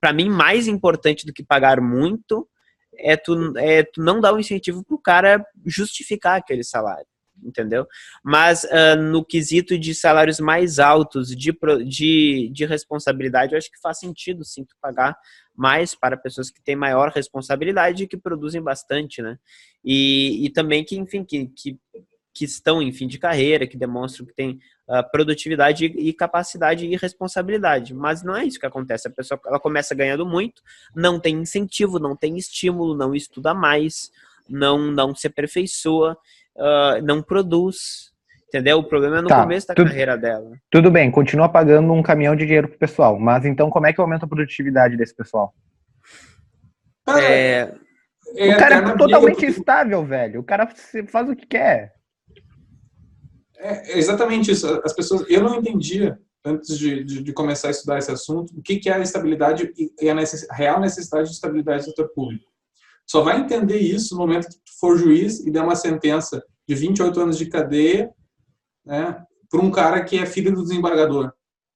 para mim, mais importante do que pagar muito é tu não dar um incentivo pro cara justificar aquele salário. Entendeu? Mas no quesito de salários mais altos, de responsabilidade, eu acho que faz sentido, sim, tu pagar mais para pessoas que têm maior responsabilidade e que produzem bastante, né? E também que, enfim, que estão em fim de carreira, que demonstram que tem produtividade e capacidade e responsabilidade. Mas não é isso que acontece. A pessoa ela começa ganhando muito, não tem incentivo, não tem estímulo, não estuda mais, não se aperfeiçoa, não produz, entendeu? O problema é no começo da carreira dela. Tudo bem, continua pagando um caminhão de dinheiro pro pessoal, mas então como é que aumenta a produtividade desse pessoal? O cara é totalmente instável, velho. O cara faz o que quer. É exatamente isso. As pessoas... Eu não entendia, antes de começar a estudar esse assunto, o que é a estabilidade e a real necessidade de estabilidade do setor público. Só vai entender isso no momento que tu for juiz e der uma sentença de 28 anos de cadeia, né, para um cara que é filho do desembargador.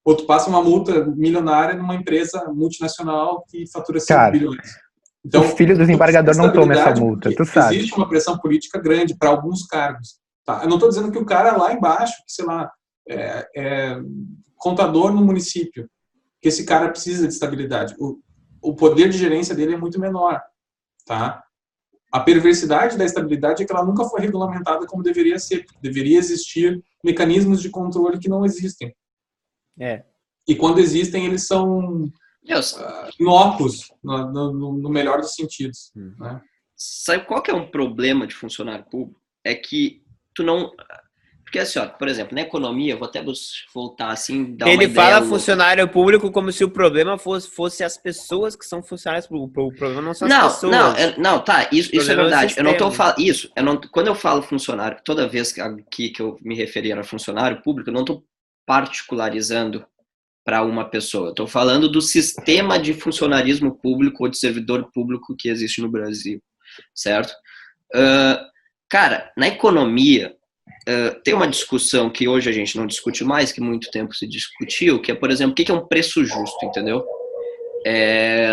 Ou tu passa uma multa milionária numa empresa multinacional que fatura 5 bilhões. Então, o filho do desembargador não toma essa multa, tu sabe. Existe uma pressão política grande para alguns cargos. Tá? Eu não estou dizendo que o cara lá embaixo, que, sei lá, é contador no município, que esse cara precisa de estabilidade. O poder de gerência dele é muito menor. Tá? A perversidade da estabilidade é que ela nunca foi regulamentada como deveria ser. Deveria existir mecanismos de controle que não existem. E quando existem, eles são Inóculos, no melhor dos sentidos. Né? Sabe qual que é um problema de funcionário público? É que tu não... Porque assim, ó, por exemplo, na economia, eu vou até voltar assim... Dar ele uma fala funcionário público como se o problema fosse as pessoas que são funcionários públicos. O problema não são as pessoas. Isso é verdade. Eu não estou falando... Quando eu falo funcionário, toda vez que eu me referir a funcionário público, eu não estou particularizando para uma pessoa. Eu estou falando do sistema de funcionarismo público ou de servidor público que existe no Brasil, certo? Cara, na economia... tem uma discussão que hoje a gente não discute mais, que muito tempo se discutiu, que é, por exemplo, o que é um preço justo, entendeu?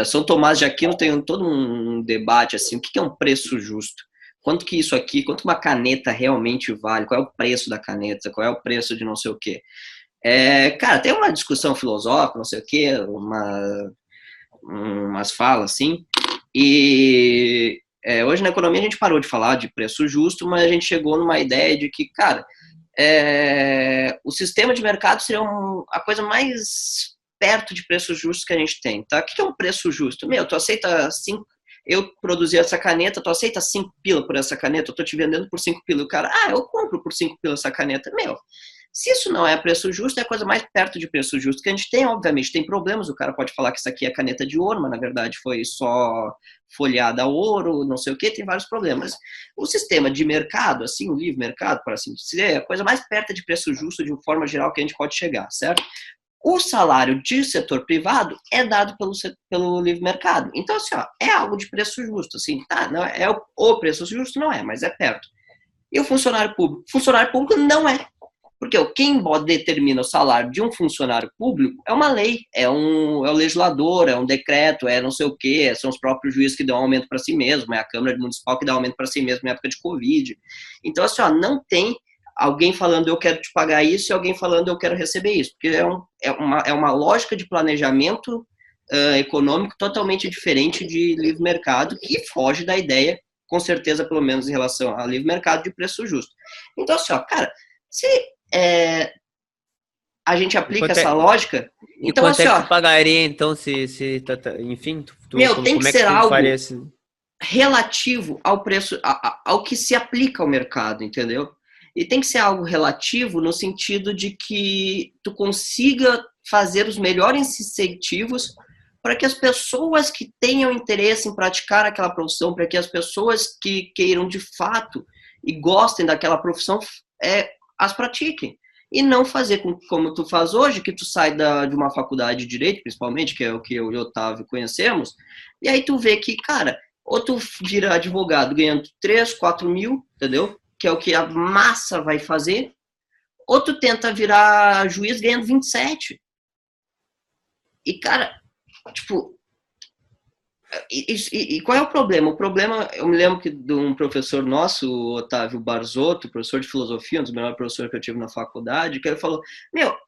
São Tomás de Aquino tem todo um debate assim, o que é um preço justo? Quanto que isso aqui, quanto uma caneta realmente vale? Qual é o preço da caneta? Qual é o preço de não sei o quê? Cara, tem uma discussão filosófica, não sei o quê, umas falas assim, e... hoje na economia a gente parou de falar de preço justo, mas a gente chegou numa ideia de que, cara, o sistema de mercado seria a coisa mais perto de preços justos que a gente tem, tá? O que é um preço justo? Tu aceita 5, eu produzi essa caneta, tu aceita 5 pila por essa caneta, eu tô te vendendo por 5 pila, o cara, eu compro por 5 pila essa caneta, se isso não é preço justo, é a coisa mais perto de preço justo que a gente tem, obviamente, tem problemas, o cara pode falar que isso aqui é caneta de ouro, mas na verdade foi só folheada a ouro, não sei o que, tem vários problemas. O sistema de mercado, assim, o livre mercado, por assim dizer, é a coisa mais perto de preço justo de uma forma geral que a gente pode chegar, certo? O salário de setor privado é dado pelo livre mercado. Então, assim, é algo de preço justo, assim, tá? Não é o preço justo, não é, mas é perto. E o funcionário público? Funcionário público não é. Porque quem determina o salário de um funcionário público é uma lei, é o legislador, é um decreto, é não sei o quê, são os próprios juízes que dão aumento para si mesmo, é a Câmara Municipal que dá aumento para si mesmo em época de Covid. Então, assim, não tem alguém falando eu quero te pagar isso e alguém falando eu quero receber isso, porque é uma lógica de planejamento econômico totalmente diferente de livre mercado que foge da ideia, com certeza, pelo menos em relação ao livre mercado, de preço justo. Então, assim, cara, se... a gente aplica essa lógica. Então, assim, que tu pagaria, então, enfim, tem que ser algo relativo ao preço, ao que se aplica ao mercado, entendeu? E tem que ser algo relativo no sentido de que tu consiga fazer os melhores incentivos para que as pessoas que tenham interesse em praticar aquela profissão, para que as pessoas que queiram de fato e gostem daquela profissão, as pratiquem, e não fazer como tu faz hoje, que tu sai de uma faculdade de direito, principalmente, que é o que eu e o Otávio conhecemos, e aí tu vê que, cara, ou tu vira advogado ganhando 3-4 mil, entendeu? Que é o que a massa vai fazer, ou tu tenta virar juiz ganhando 27. E, cara, tipo... E qual é o problema? O problema, eu me lembro que de um professor nosso, o Otávio Barzotto, professor de filosofia, um dos melhores professores que eu tive na faculdade, que ele falou,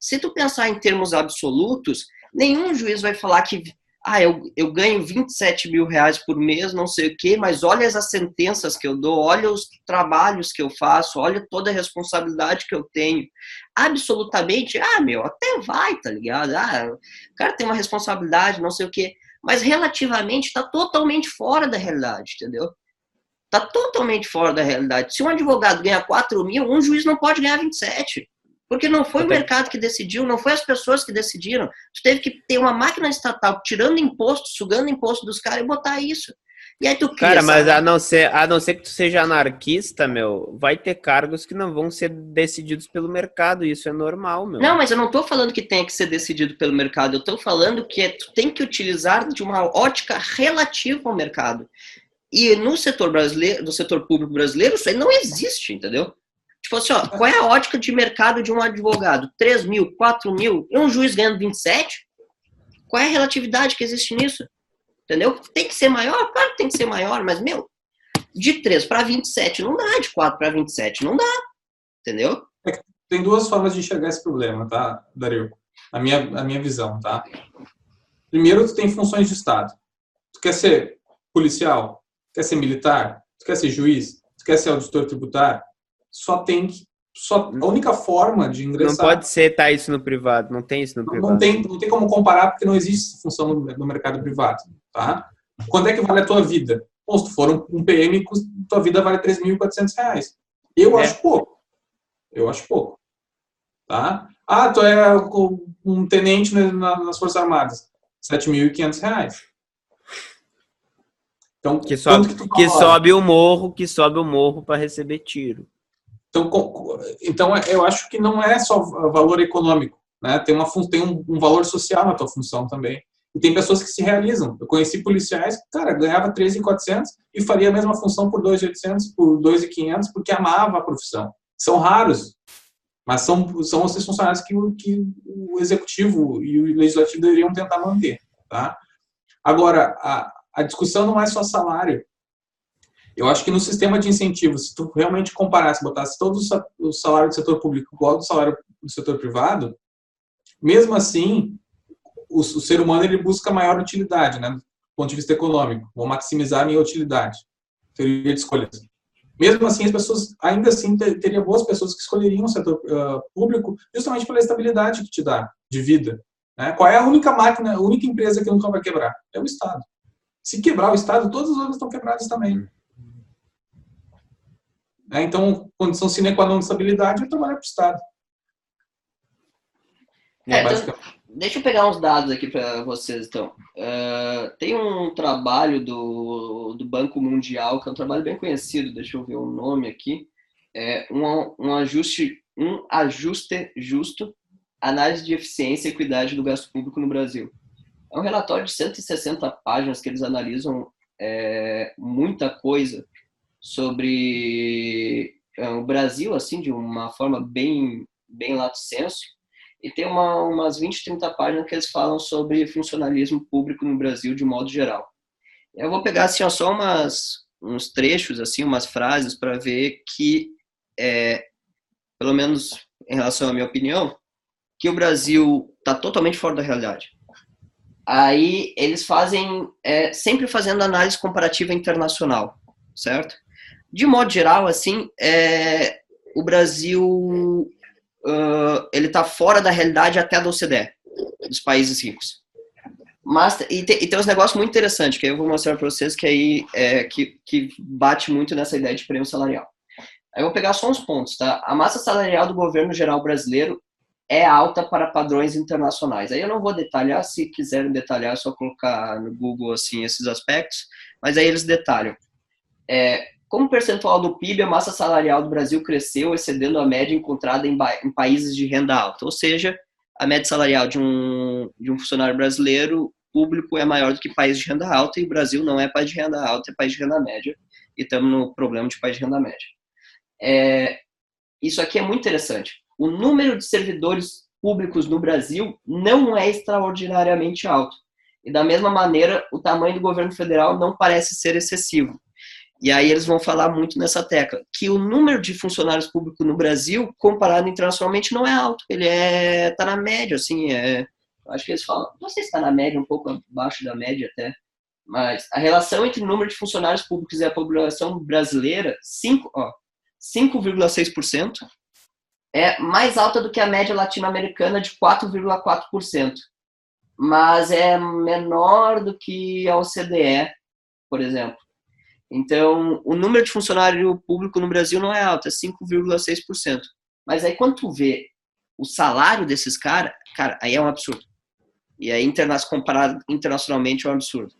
se tu pensar em termos absolutos, nenhum juiz vai falar que eu ganho 27 mil reais por mês, não sei o quê, mas olha as sentenças que eu dou, olha os trabalhos que eu faço, olha toda a responsabilidade que eu tenho. Absolutamente, até vai, tá ligado? O cara tem uma responsabilidade, não sei o quê. Mas relativamente está totalmente fora da realidade, entendeu? Está totalmente fora da realidade. Se um advogado ganha 4 mil, um juiz não pode ganhar 27. Porque não foi o mercado que decidiu, não foi as pessoas que decidiram. Tu teve que ter uma máquina estatal tirando imposto, sugando imposto dos caras e botar isso. E aí tu cria, cara, mas a não ser que tu seja anarquista, vai ter cargos que não vão ser decididos pelo mercado, isso é normal, Não, mas eu não tô falando que tenha que ser decidido pelo mercado, eu tô falando que tu tem que utilizar de uma ótica relativa ao mercado. E no setor brasileiro, do setor público brasileiro, isso aí não existe, entendeu? Tipo assim, qual é a ótica de mercado de um advogado? 3 mil, 4 mil, e um juiz ganhando 27? Qual é a relatividade que existe nisso? Entendeu? Tem que ser maior? Claro que tem que ser maior, mas, de 3 para 27 não dá, de 4 para 27 não dá, entendeu? Tem duas formas de enxergar esse problema, tá, Dario? A minha visão, tá? Primeiro, tu tem funções de Estado. Tu quer ser policial? Tu quer ser militar? Tu quer ser juiz? Tu quer ser auditor tributário? Só tem Só a única forma de ingressar... Não pode ser, tá, isso no privado. Não tem isso no privado. Não tem como comparar, porque não existe função no mercado privado, tá? Quanto é que vale a tua vida? Bom, se tu for um PM, tua vida vale R$3.400. Eu acho pouco. Eu acho pouco. Tá? Ah, tu é um tenente nas Forças Armadas. R$7.500. Então, que sobe o morro para receber tiro. Então, eu acho que não é só valor econômico, né? Tem um valor social na tua função também. E tem pessoas que se realizam. Eu conheci policiais que, cara, ganhava R$3.400 e faria a mesma função por R$2.800, por R$2.500, porque amava a profissão. São raros, mas são esses funcionários que o executivo e o legislativo deveriam tentar manter, tá? Agora, a discussão não é só salário. Eu acho que no sistema de incentivos, se tu realmente comparasse, botasse todo o salário do setor público igual ao salário do setor privado, mesmo assim, o ser humano ele busca maior utilidade, né? Do ponto de vista econômico. Vou maximizar a minha utilidade. Teoria de escolhas. Mesmo assim, as pessoas, ainda assim, teria boas pessoas que escolheriam o setor público justamente pela estabilidade que te dá de vida, né? Qual é a única máquina, a única empresa que nunca vai quebrar? É o Estado. Se quebrar o Estado, todas as outras estão quebradas também. Então, condição sine qua non de estabilidade é trabalhar para o Estado. Então, deixa eu pegar uns dados aqui para vocês, então. Tem um trabalho do Banco Mundial, que é um trabalho bem conhecido, deixa eu ver o nome aqui. É um ajuste justo, análise de eficiência e equidade do gasto público no Brasil. É um relatório de 160 páginas que eles analisam muita coisa sobre o Brasil, assim, de uma forma bem, bem lato senso, e tem umas 20, 30 páginas que eles falam sobre funcionalismo público no Brasil de modo geral. Eu vou pegar, assim, ó, só uns trechos, assim, umas frases para ver que, pelo menos em relação à minha opinião, que o Brasil está totalmente fora da realidade. Aí eles fazem, sempre fazendo análise comparativa internacional, certo? De modo geral, assim, o Brasil ele está fora da realidade até da OCDE, dos países ricos. Mas, e tem uns negócios muito interessantes, que eu vou mostrar para vocês, que aí que bate muito nessa ideia de prêmio salarial. Aí eu vou pegar só uns pontos, tá? A massa salarial do governo geral brasileiro é alta para padrões internacionais. Aí eu não vou detalhar, se quiserem detalhar, é só colocar no Google, assim, esses aspectos, mas aí eles detalham. Como percentual do PIB, a massa salarial do Brasil cresceu, excedendo a média encontrada em países de renda alta. Ou seja, a média salarial de um funcionário brasileiro público é maior do que países de renda alta, e o Brasil não é país de renda alta, é país de renda média, e estamos no problema de país de renda média. Isso aqui é muito interessante. O número de servidores públicos no Brasil não é extraordinariamente alto. E da mesma maneira, o tamanho do governo federal não parece ser excessivo. E aí eles vão falar muito nessa tecla, que o número de funcionários públicos no Brasil, comparado internacionalmente, não é alto. Ele tá na média, assim, acho que eles falam, não sei se tá na média, um pouco abaixo da média até, mas a relação entre o número de funcionários públicos e a população brasileira, 5,6%, é mais alta do que a média latino-americana de 4,4%, mas é menor do que a OCDE, por exemplo. Então, o número de funcionário público no Brasil não é alto, é 5,6%. Mas aí, quando tu vê o salário desses caras, cara, aí é um absurdo. E aí, comparado internacionalmente, é um absurdo.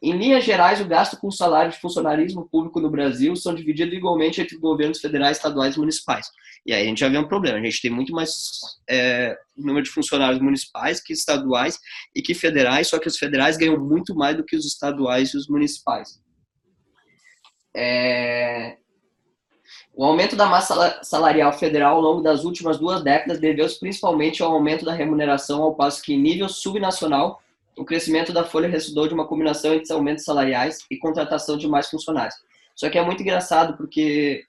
Em linhas gerais, o gasto com o salário de funcionarismo público no Brasil são divididos igualmente entre governos federais, estaduais e municipais. E aí a gente já vê um problema. A gente tem muito mais número de funcionários municipais que estaduais e que federais, só que os federais ganham muito mais do que os estaduais e os municipais. O aumento da massa salarial federal ao longo das últimas 2 décadas deveu-se principalmente ao aumento da remuneração, ao passo que em nível subnacional o crescimento da folha resultou de uma combinação entre aumentos salariais e contratação de mais funcionários. Só que é muito engraçado porque,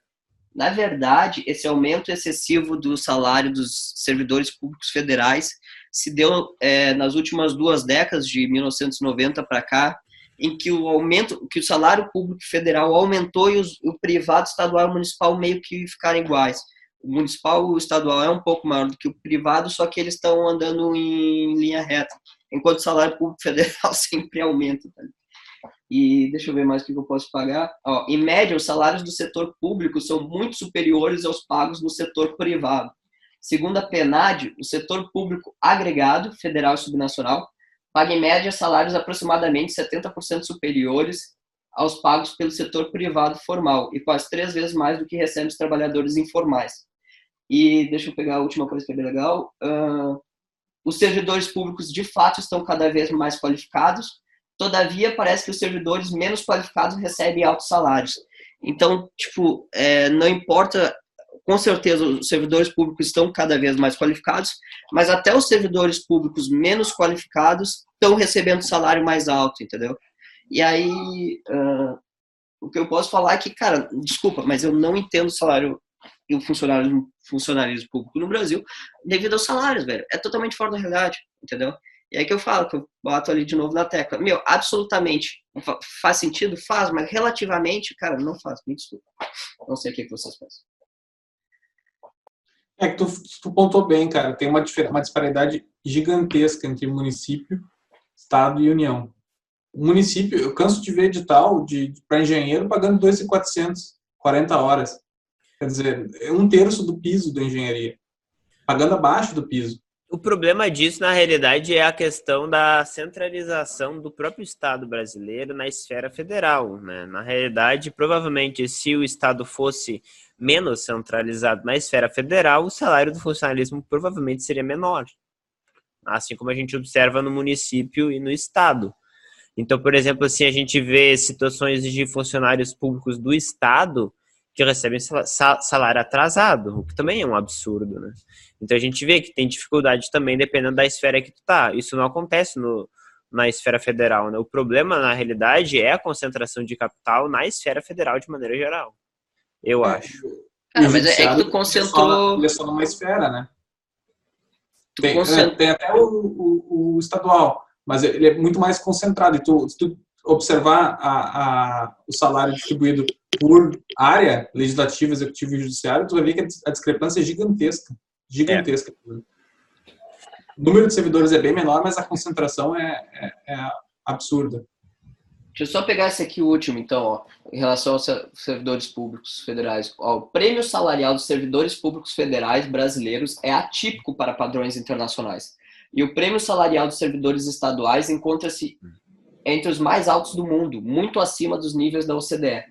na verdade, esse aumento excessivo do salário dos servidores públicos federais se deu nas últimas 2 décadas, de 1990 para cá, em que o aumento, que o salário público federal aumentou e o privado, estadual e municipal meio que ficaram iguais. O municipal e o estadual é um pouco maior do que o privado, só que eles estão andando em linha reta, enquanto o salário público federal sempre aumenta. E deixa eu ver mais o que eu posso pagar. Ó, em média, os salários do setor público são muito superiores aos pagos no setor privado. Segundo a PNAD, o setor público agregado, federal e subnacional, paga em média salários aproximadamente 70% superiores aos pagos pelo setor privado formal e quase 3 vezes mais do que recebem os trabalhadores informais. E deixa eu pegar a última coisa que é bem legal. Os servidores públicos, de fato, estão cada vez mais qualificados. Todavia, parece que os servidores menos qualificados recebem altos salários. Então, tipo, não importa... Com certeza, os servidores públicos estão cada vez mais qualificados, mas até os servidores públicos menos qualificados estão recebendo salário mais alto, entendeu? E aí, o que eu posso falar é que, cara, desculpa, mas eu não entendo o salário e o funcionarismo público no Brasil devido aos salários, velho. É totalmente fora da realidade, entendeu? E aí que eu falo, que eu boto ali de novo na tecla. Meu, absolutamente, faz sentido? Faz, mas relativamente, cara, não faz. Me desculpa. Não sei o que vocês pensam. É que tu pontuou bem, cara. Tem uma disparidade gigantesca entre município, estado e união. O município, eu canso de ver edital para engenheiro pagando R$2.400, 40 horas. Quer dizer, é 1/3 do piso da engenharia. Pagando abaixo do piso. O problema disso, na realidade, é a questão da centralização do próprio Estado brasileiro na esfera federal, né? Na realidade, provavelmente, se o Estado fosse menos centralizado na esfera federal, o salário do funcionalismo provavelmente seria menor, assim como a gente observa no município e no estado. Então, por exemplo, assim, a gente vê situações de funcionários públicos do estado que recebem salário atrasado, o que também é um absurdo, né? Então a gente vê que tem dificuldade também dependendo da esfera que tu tá. Isso não acontece na esfera federal, né? O problema, na realidade, é a concentração de capital na esfera federal de maneira geral. Eu acho. Cara, mas é que tu concentrou... Ele é só numa esfera, né? Tem até o estadual, mas ele é muito mais concentrado. E se tu observar o salário distribuído por área, legislativo, executivo e judiciário, tu vai ver que a discrepância é gigantesca. Gigantesca. É. O número de servidores é bem menor, mas a concentração é absurda. Deixa eu só pegar esse aqui, o último, então, ó, em relação aos servidores públicos federais. Ó, o prêmio salarial dos servidores públicos federais brasileiros é atípico para padrões internacionais. E o prêmio salarial dos servidores estaduais encontra-se entre os mais altos do mundo, muito acima dos níveis da OCDE.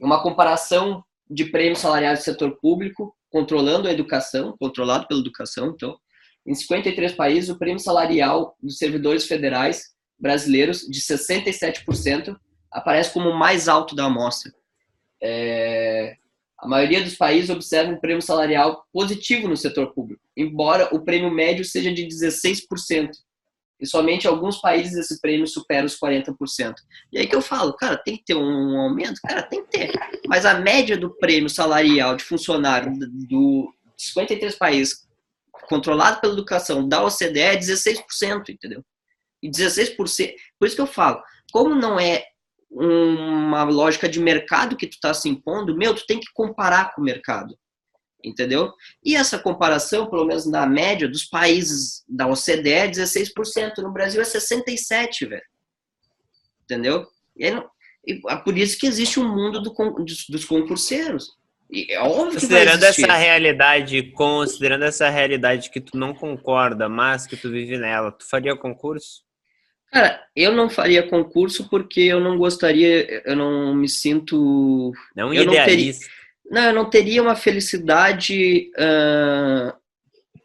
Uma comparação de prêmios salariais do setor público, controlado pela educação, então, em 53 países, o prêmio salarial dos servidores federais brasileiros, de 67%, aparece como o mais alto da amostra. A maioria dos países observa um prêmio salarial positivo no setor público, embora o prêmio médio seja de 16%, e somente alguns países esse prêmio supera os 40%. E aí que eu falo, cara, tem que ter um aumento? Cara, tem que ter. Mas a média do prêmio salarial de funcionário de 53 países controlado pela educação da OCDE é 16%, entendeu? E 16%, por isso que eu falo, como não é uma lógica de mercado que tu tá se impondo, meu, tu tem que comparar com o mercado, entendeu? E essa comparação, pelo menos na média dos países da OCDE, é 16%, no Brasil é 67%, velho, entendeu? E é por isso que existe um mundo dos concurseiros. É óbvio que considerando essa realidade que tu não concorda, mas que tu vive nela, tu faria concurso? Cara, eu não faria concurso porque eu não gostaria, eu não me sinto... Não idealista. Eu não teria uma felicidade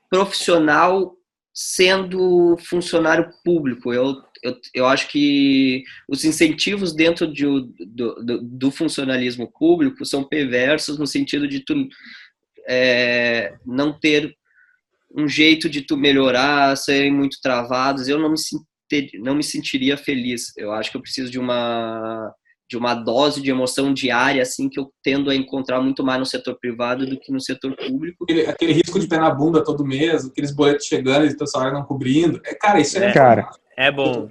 profissional sendo funcionário público. Eu acho que os incentivos dentro do funcionalismo público são perversos no sentido de tu não ter um jeito de tu melhorar, serem muito travados. Eu não me sentiria feliz. Eu acho que eu preciso de uma dose de emoção diária, assim, que eu tendo a encontrar muito mais no setor privado do que no setor público. Aquele risco de pé na bunda todo mês, aqueles boletos chegando e teu salário não cobrindo. Cara, isso é bom.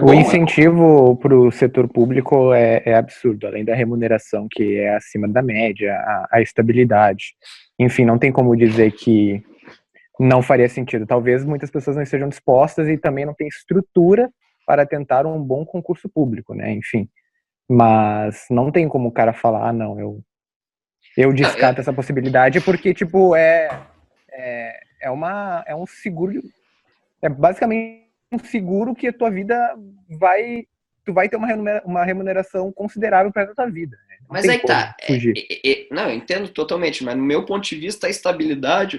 bom, o incentivo para o setor público é absurdo, além da remuneração que é acima da média, a estabilidade. Enfim, não tem como dizer que não faria sentido. Talvez muitas pessoas não estejam dispostas e também não tem estrutura para tentar um bom concurso público, né? Enfim, mas não tem como o cara falar, ah, não, eu descarto essa possibilidade porque, tipo, é um seguro, é basicamente um seguro que a tua vida tu vai ter uma remuneração considerável para a tua vida. Né? Mas aí tá, não, eu entendo totalmente, mas no meu ponto de vista a estabilidade,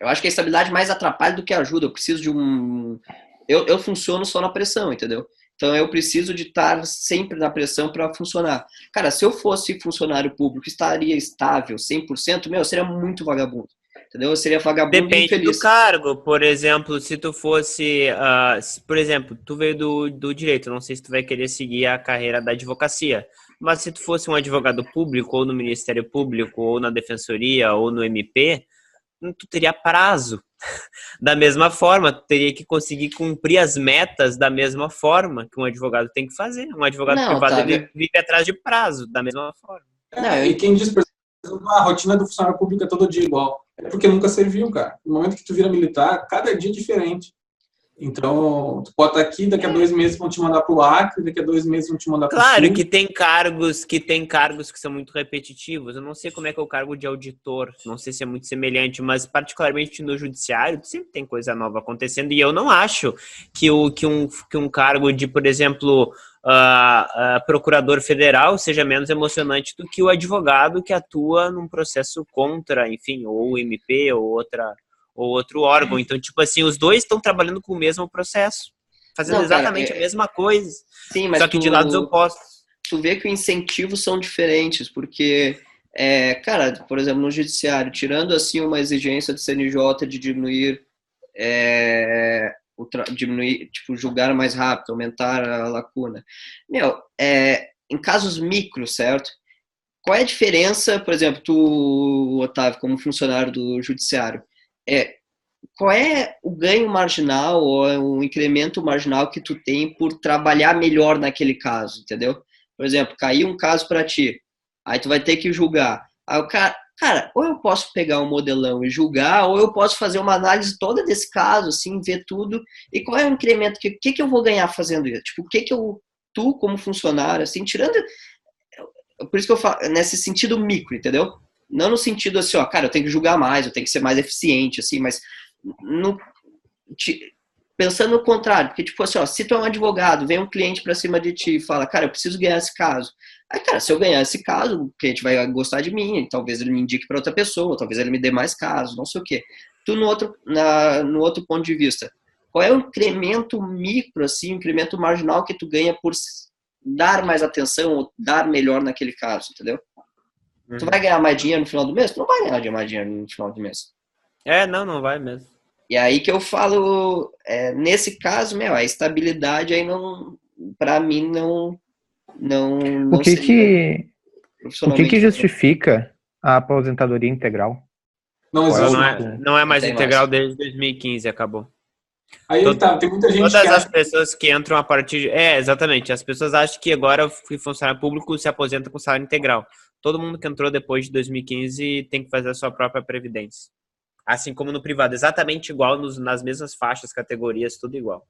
eu acho que a estabilidade mais atrapalha do que ajuda, eu preciso de eu funciono só na pressão, entendeu? Então, eu preciso de estar sempre na pressão para funcionar. Cara, se eu fosse funcionário público, estaria estável 100%, meu, eu seria muito vagabundo. Entendeu? Eu seria vagabundo e infeliz. Depende do cargo. Por exemplo, se tu fosse... por exemplo, tu veio do direito. Não sei se tu vai querer seguir a carreira da advocacia. Mas se tu fosse um advogado público, ou no Ministério Público, ou na Defensoria, ou no MP, tu teria prazo. Da mesma forma, tu teria que conseguir cumprir as metas da mesma forma que um advogado tem que fazer. Um advogado privado, ele vive atrás de prazo, da mesma forma. E quem diz, por exemplo, a rotina do funcionário público é todo dia igual. É porque nunca serviu, cara. No momento que tu vira militar, cada dia é diferente. Então, tu pode estar aqui, daqui a 2 meses vão te mandar pro Acre, daqui a 2 meses vão te mandar pro Sul. Claro que tem cargos que são muito repetitivos. Eu não sei como é que é o cargo de auditor, não sei se é muito semelhante, mas particularmente no judiciário, sempre tem coisa nova acontecendo. E eu não acho que um cargo de, por exemplo, procurador federal seja menos emocionante do que o advogado que atua num processo contra, enfim, ou MP ou outro órgão. Então, tipo assim, os dois estão trabalhando com o mesmo processo, fazendo exatamente a mesma coisa. Sim, mas só que de lados opostos. Tu vê que os incentivos são diferentes, porque, cara, por exemplo, no judiciário, tirando assim uma exigência do CNJ de diminuir, diminuir, tipo, julgar mais rápido, aumentar a lacuna. Meu, em casos micro, certo? Qual é a diferença, por exemplo, tu, Otávio, como funcionário do judiciário, qual é o ganho marginal ou o incremento marginal que tu tem por trabalhar melhor naquele caso, entendeu? Por exemplo, caiu um caso para ti, aí tu vai ter que julgar. Aí o cara, ou eu posso pegar um modelão e julgar, ou eu posso fazer uma análise toda desse caso, assim, ver tudo. E qual é o incremento? O que eu vou ganhar fazendo isso? Tipo, tu como funcionário, assim, tirando... Por isso que eu falo, nesse sentido micro, entendeu? Não no sentido assim, ó, cara, eu tenho que julgar mais, eu tenho que ser mais eficiente, assim, mas pensando no contrário, porque, tipo assim, ó, se tu é um advogado, vem um cliente pra cima de ti e fala, cara, eu preciso ganhar esse caso. Aí, cara, se eu ganhar esse caso, o cliente vai gostar de mim, talvez ele me indique pra outra pessoa, talvez ele me dê mais casos, não sei o quê. Tu, no outro ponto de vista, qual é o incremento micro, assim, o incremento marginal que tu ganha por dar mais atenção ou dar melhor naquele caso, entendeu? Tu vai ganhar mais dinheiro no final do mês? Tu não vai ganhar mais dinheiro no final do mês. Não vai mesmo. E aí que eu falo, nesse caso, meu, a estabilidade aí não, pra mim, não O que justifica a aposentadoria integral? Não existe. Não é mais integral desde 2015, acabou. Aí tem muita gente todas que as pessoas que entram a partir de... exatamente, as pessoas acham que agora o funcionário público se aposenta com salário integral. Todo mundo que entrou depois de 2015 tem que fazer a sua própria previdência, assim como no privado, exatamente igual, nas mesmas faixas, categorias, tudo igual.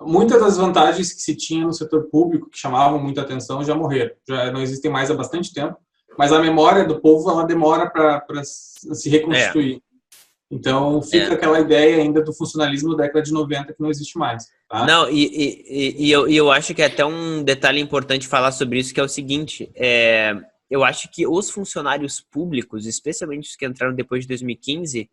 Muitas das vantagens que se tinha no setor público, que chamavam muita atenção, já morreram, já não existem mais há bastante tempo, mas a memória do povo, ela demora para se reconstituir. Então, fica aquela ideia ainda do funcionalismo da década de 90 que não existe mais. Tá? Não, eu acho que é até um detalhe importante falar sobre isso, que é o seguinte, eu acho que os funcionários públicos, especialmente os que entraram depois de 2015,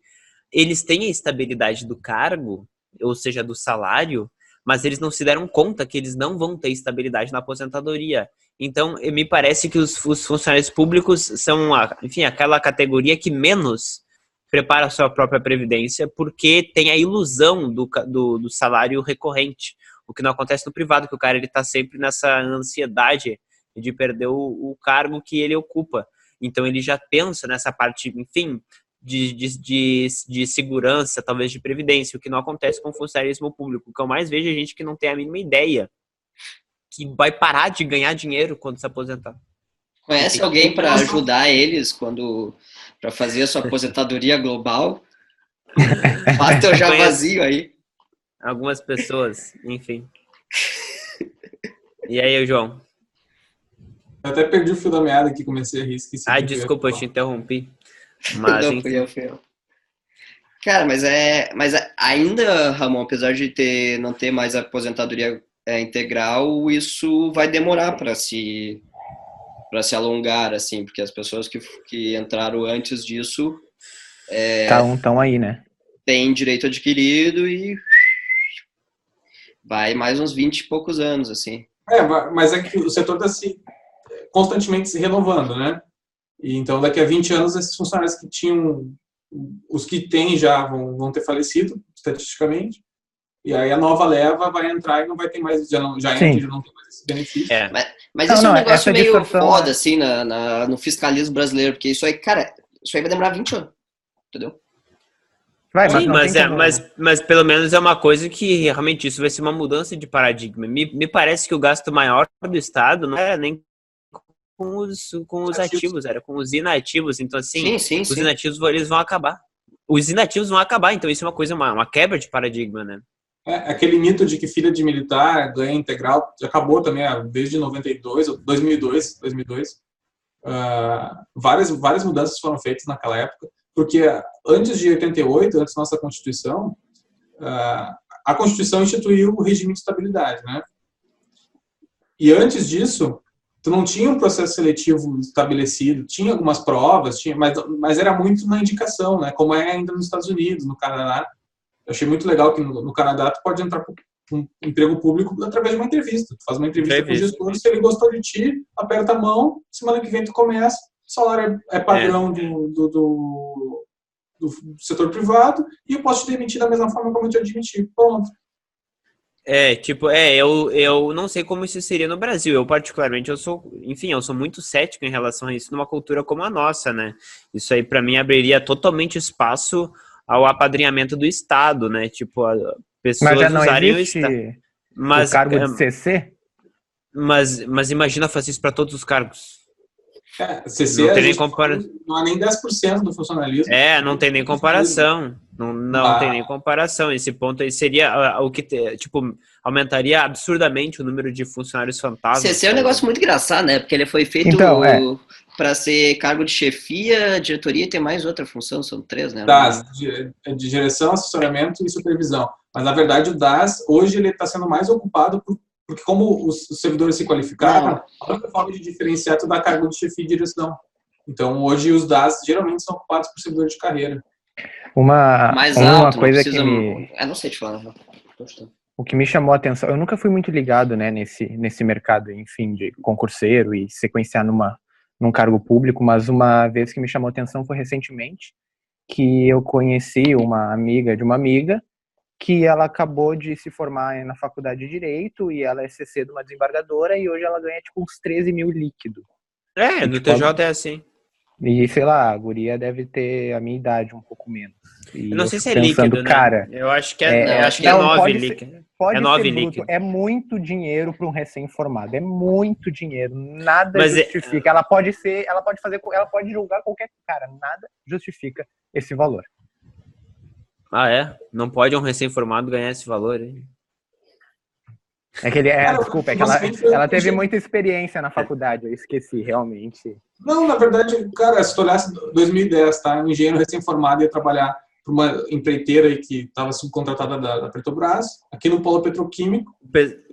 eles têm a estabilidade do cargo, ou seja, do salário, mas eles não se deram conta que eles não vão ter estabilidade na aposentadoria. Então, me parece que os funcionários públicos são, enfim, aquela categoria que menos... prepara a sua própria previdência, porque tem a ilusão do salário recorrente. O que não acontece no privado, que o cara está sempre nessa ansiedade de perder o cargo que ele ocupa. Então ele já pensa nessa parte, enfim, de segurança, talvez de previdência, o que não acontece com o funcionalismo público. O que eu mais vejo é gente que não tem a mínima ideia que vai parar de ganhar dinheiro quando se aposentar. Conhece alguém para ajudar eles quando para fazer a sua aposentadoria global? Bata já vazio aí. Algumas pessoas, enfim. E aí, João? Eu até perdi o fio da meada aqui, comecei a rir, esqueci. Ah, desculpa, eu te interrompi. Mas, não, fui eu. Cara, mas ainda, Ramon, apesar de não ter mais a aposentadoria integral, isso vai demorar para se alongar, assim, porque as pessoas que entraram antes disso estão aí, né? Tem direito adquirido e vai mais uns 20 e poucos anos, assim. Mas é que o setor está constantemente se renovando, né? E então, daqui a 20 anos, esses funcionários que tinham... Os que têm já vão ter falecido, estatisticamente. E aí a nova leva vai entrar e não vai ter mais... Já não tem mais esse benefício. É. Mas isso é um negócio meio foda, assim, no fiscalismo brasileiro. Porque isso aí, cara, isso aí vai demorar 20 anos. Entendeu? Mas pelo menos é uma coisa que realmente isso vai ser uma mudança de paradigma. Me parece que o gasto maior do Estado não é nem com os ativos, era com os inativos. Então, assim, sim. Inativos eles vão acabar. Os inativos vão acabar, então isso é uma coisa, uma quebra de paradigma, né? Aquele mito de que filha de militar ganha integral, já acabou também, desde 2002. Várias mudanças foram feitas naquela época. Porque antes de 88, antes da nossa Constituição, a Constituição instituiu o regime de estabilidade, né? E antes disso, tu não tinha um processo seletivo estabelecido, tinha algumas provas, mas era muito na indicação, né? Como é ainda nos Estados Unidos, no Canadá. Eu achei muito legal que no Canadá tu pode entrar com um emprego público através de uma entrevista. Tu faz uma entrevista com o gestor, se ele gostou de ti, aperta a mão, semana que vem tu começa. O salário é padrão do setor privado e eu posso te demitir da mesma forma como eu te admiti. Pronto. Eu não sei como isso seria no Brasil. Eu, particularmente, eu sou muito cético em relação a isso numa cultura como a nossa, né? Isso aí, pra mim, abriria totalmente espaço ao apadrinhamento do Estado, né? Tipo, pessoas mas já não usariam existe o cargo de CC? Mas imagina fazer isso para todos os cargos. CC não tem nem comparação. Não há nem 10% do funcionalismo. Não tem nem comparação. Não tem nem comparação. Esse ponto aí seria o que, aumentaria absurdamente o número de funcionários fantasmas. CC é um negócio muito engraçado, né? Porque ele foi feito para ser cargo de chefia, diretoria e tem mais outra função, são três, né? DAS, de direção, assessoramento e supervisão. Mas, na verdade, o DAS, hoje, ele está sendo mais ocupado porque como os servidores se qualificaram, a única forma de diferenciar é tu dar cargo de chefia e direção. Então, hoje, os DAS geralmente são ocupados por servidores de carreira. Não sei te falar. O que me chamou a atenção... Eu nunca fui muito ligado, né, nesse mercado, enfim, de concurseiro e sequenciar num cargo público, mas uma vez que me chamou a atenção foi recentemente que eu conheci uma amiga de uma amiga que ela acabou de se formar na faculdade de Direito e ela é CC de uma desembargadora e hoje ela ganha, uns 13 mil líquido. No TJ é assim. E, sei lá, a guria deve ter a minha idade um pouco menos. E eu não sei se é líquido, cara, né? Eu acho que é 9 líquido. É 9 líquido. É muito dinheiro para um recém-formado. É muito dinheiro. Nada justifica. Ela pode julgar qualquer cara. Nada justifica esse valor. Não pode um recém-formado ganhar esse valor, hein? Ela teve muita experiência na faculdade, eu esqueci, realmente. Não, na verdade, cara, se tu olhasse 2010, tá? Um engenheiro recém-formado ia trabalhar para uma empreiteira que estava subcontratada da Petrobras, aqui no polo petroquímico,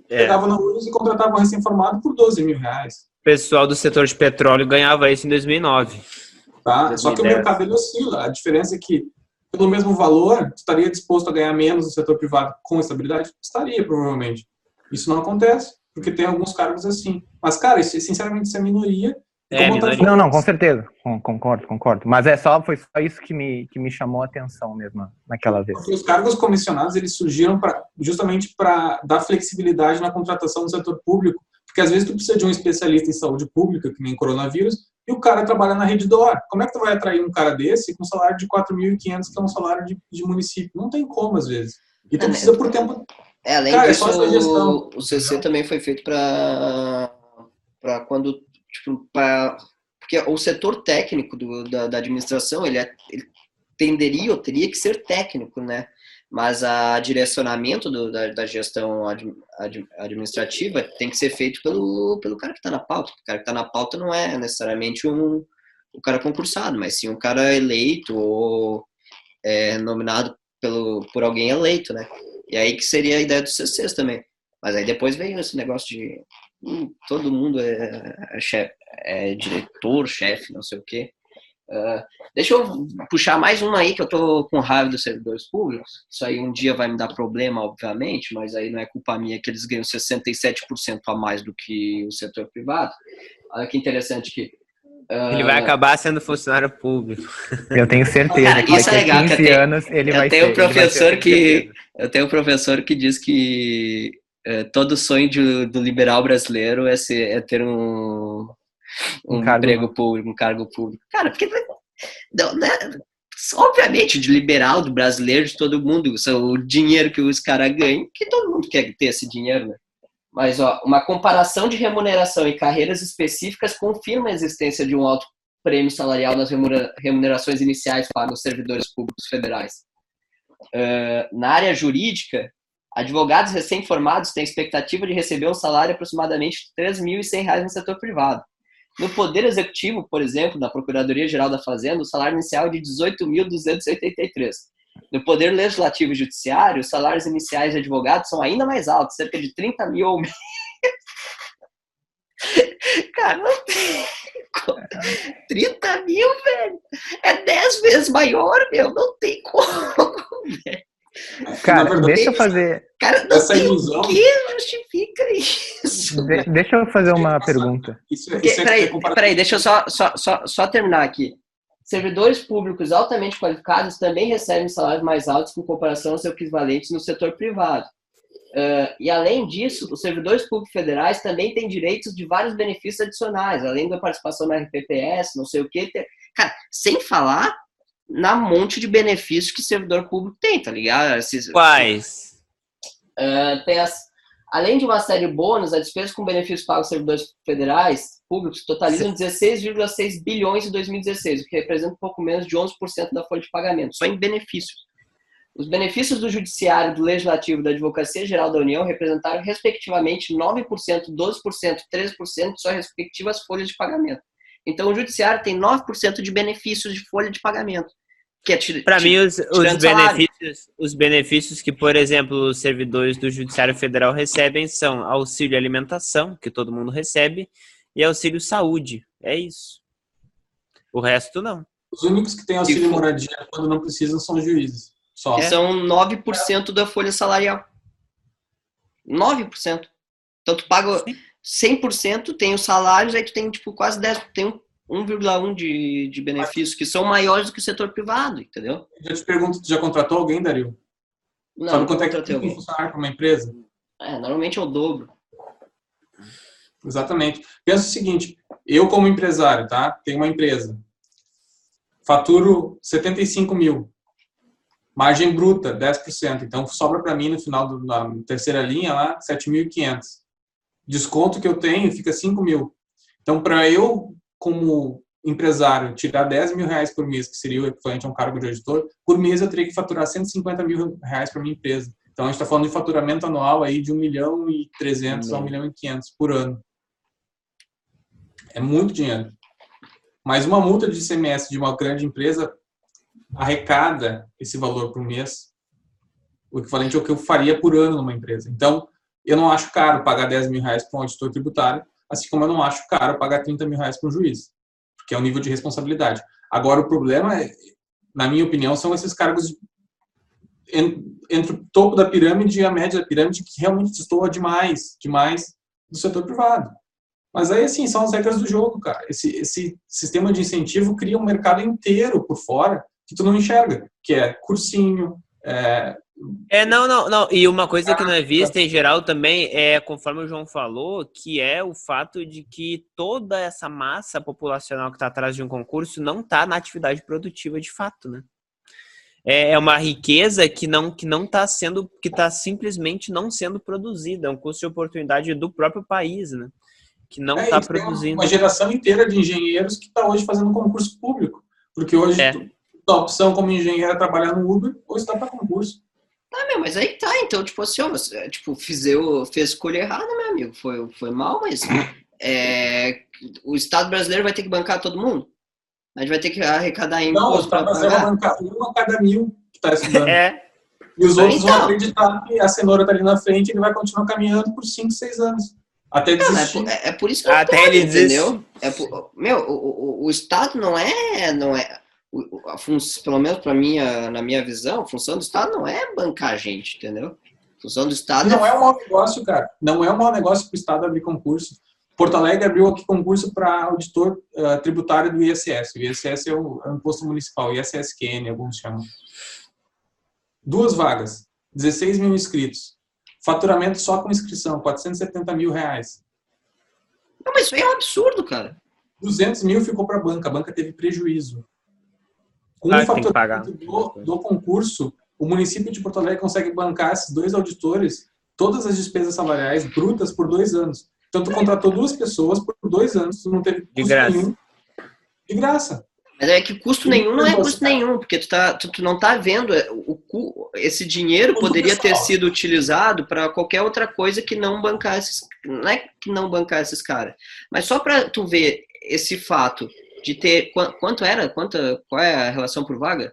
pegava na URSS e contratava um recém-formado por R$12 mil. O pessoal do setor de petróleo ganhava isso em 2009. Tá? 2010. Só que o mercado ele oscila, a diferença é que pelo mesmo valor, tu estaria disposto a ganhar menos no setor privado com estabilidade? Estaria, provavelmente. Isso não acontece, porque tem alguns cargos assim. Mas, cara, isso, sinceramente, isso é minoria. Não, com certeza. Concordo. Mas foi só isso que me chamou a atenção mesmo naquela vez. Porque os cargos comissionados, eles surgiram justamente para dar flexibilidade na contratação do setor público, porque às vezes tu precisa de um especialista em saúde pública, que nem coronavírus, e o cara trabalha na rede do ar. Como é que tu vai atrair um cara desse com um salário de 4.500, que é um salário de município? Não tem como, às vezes. E tu precisa por tempo... É, além cara, disso, é só essa gestão. O CC também foi feito para quando... Tipo, pra, porque o setor técnico da administração, ele tenderia ou teria que ser técnico, né? Mas o direcionamento da gestão administrativa tem que ser feito pelo cara que está na pauta. O cara que está na pauta não é necessariamente um cara concursado, mas sim um cara eleito ou nominado por alguém eleito, né? E aí que seria a ideia dos CCs também. Mas aí depois veio esse negócio de todo mundo é chefe, é diretor, chefe, não sei o quê. Deixa eu puxar mais uma aí, que eu tô com raiva dos servidores públicos. Isso aí um dia vai me dar problema, obviamente, mas aí não é culpa minha que eles ganham 67% a mais do que o setor privado. Olha que interessante que ele vai acabar sendo funcionário público. Eu tenho certeza. Cara, isso é legal, 15 anos ele vai ter. Eu tenho um professor que diz que todo sonho do liberal brasileiro é ter um emprego público, um cargo público. Cara, porque não, né? Obviamente, de liberal, do brasileiro, de todo mundo, o dinheiro que os caras ganham, que todo mundo quer ter esse dinheiro, né? Mas, ó, uma comparação de remuneração e carreiras específicas confirma a existência de um alto prêmio salarial nas remunerações iniciais para os servidores públicos federais. Na área jurídica, advogados recém-formados têm expectativa de receber um salário aproximadamente de R$ 3.100 no setor privado. No Poder Executivo, por exemplo, na Procuradoria-Geral da Fazenda, o salário inicial é de R$ 18.283. No Poder Legislativo e Judiciário, os salários iniciais de advogados são ainda mais altos, cerca de 30 mil ao mês. Cara, não tem como. 30 mil, velho. É 10 vezes maior, meu. Não tem como, velho. Cara, verdade, deixa eu fazer... Cara, não essa tem ilusão. O que justifica isso? Deixa eu fazer uma pergunta. Peraí, deixa eu só terminar aqui. Servidores públicos altamente qualificados também recebem salários mais altos com comparação aos seus equivalentes no setor privado. E, além disso, os servidores públicos federais também têm direitos de vários benefícios adicionais, além da participação na RPPS, não sei o quê. Cara, sem falar na monte de benefícios que servidor público tem, tá ligado? Quais? Tem além de uma série de bônus, as despesas com benefícios pagos aos servidores federais públicos totalizam 16,6 bilhões em 2016, o que representa um pouco menos de 11% da folha de pagamento, só em benefícios. Os benefícios do Judiciário, do Legislativo e da Advocacia Geral da União representaram, respectivamente, 9%, 12%, 13% de suas respectivas folhas de pagamento. Então, o Judiciário tem 9% de benefícios de folha de pagamento. Para mim, os benefícios que, por exemplo, os servidores do Judiciário Federal recebem são auxílio alimentação, que todo mundo recebe, e auxílio saúde. É isso. O resto, não. Os únicos que têm auxílio moradia quando não precisam são os juízes. Só. São 9% da folha salarial. 9%. Então, tu paga... Sim. 100% tem os salários, aí tu tem tipo quase 10%, tem 1,1% de benefícios que são maiores do que o setor privado, entendeu? Eu te pergunto, tu já contratou alguém, Dario? Não, sabe quanto é que tem um funcionário para uma empresa? Normalmente é o dobro. Exatamente. Pensa o seguinte, eu como empresário, tá? Tenho uma empresa, faturo 75 mil, margem bruta 10%, então sobra para mim no final da terceira linha lá 7.500. Desconto que eu tenho fica 5 mil. Então, para eu, como empresário, tirar 10 mil reais por mês, que seria o equivalente a um cargo de auditor, por mês eu teria que faturar 150 mil reais para minha empresa. Então, a gente está falando de faturamento anual aí de 1 milhão e 300 a 1 milhão e 500 por ano. É muito dinheiro. Mas uma multa de ICMS de uma grande empresa arrecada esse valor por mês, o equivalente ao que eu faria por ano numa empresa. Então, eu não acho caro pagar 10 mil reais para um auditor tributário, assim como eu não acho caro pagar 30 mil reais para um juiz, porque é um nível de responsabilidade. Agora, o problema, na minha opinião, são esses cargos entre o topo da pirâmide e a média da pirâmide, que realmente destoa demais do setor privado. Mas aí, assim, são as regras do jogo, cara. Esse sistema de incentivo cria um mercado inteiro por fora que tu não enxerga, que é cursinho, Não. E uma coisa que não é vista em geral também é, conforme o João falou, que é o fato de que toda essa massa populacional que está atrás de um concurso não está na atividade produtiva de fato, né? É uma riqueza que não está sendo, que está simplesmente não sendo produzida. É um custo de oportunidade do próprio país, né? Que não está produzindo. Uma geração inteira de engenheiros que está hoje fazendo concurso público. Porque hoje a opção como engenheiro é trabalhar no Uber ou está para concurso. Ah, meu, mas aí tá. Então, tipo assim, ó, você, tipo, fez escolha errada, meu amigo. Foi mal, mas o Estado brasileiro vai ter que bancar todo mundo? A gente vai ter que arrecadar imposto para pagar? Não, o Estado brasileiro vai bancar um a cada 1.000 que tá estudando. E os outros vão acreditar que a cenoura tá ali na frente e ele vai continuar caminhando por 5, 6 anos. Até desistir. Não, é por isso que eu ele entendeu? O Estado não é... Pelo menos na minha visão, a função do Estado não é bancar a gente, entendeu? A função do Estado não é um mau negócio, cara. Não é um mau negócio para o Estado abrir concurso. Porto Alegre abriu aqui concurso para auditor tributário do ISS. O ISS é o imposto municipal, ISSQN, alguns chamam. 2 vagas, 16 mil inscritos. Faturamento só com inscrição, R$470 mil. Não, mas isso aí é um absurdo, cara. 200 mil ficou para a banca. A banca teve prejuízo. Com o faturamento do concurso, o município de Porto Alegre consegue bancar esses 2 auditores, todas as despesas salariais brutas por 2 anos. Então, tu contratou 2 pessoas por 2 anos, tu não teve custo nenhum. De graça. Mas é que custo nenhum não é custo nenhum, porque tu não tá vendo, esse dinheiro poderia ter sido utilizado para qualquer outra coisa que não bancar esses, não é que não bancar esses caras. Mas só para tu ver esse fato... De ter... Quanto era? Qual é a relação por vaga?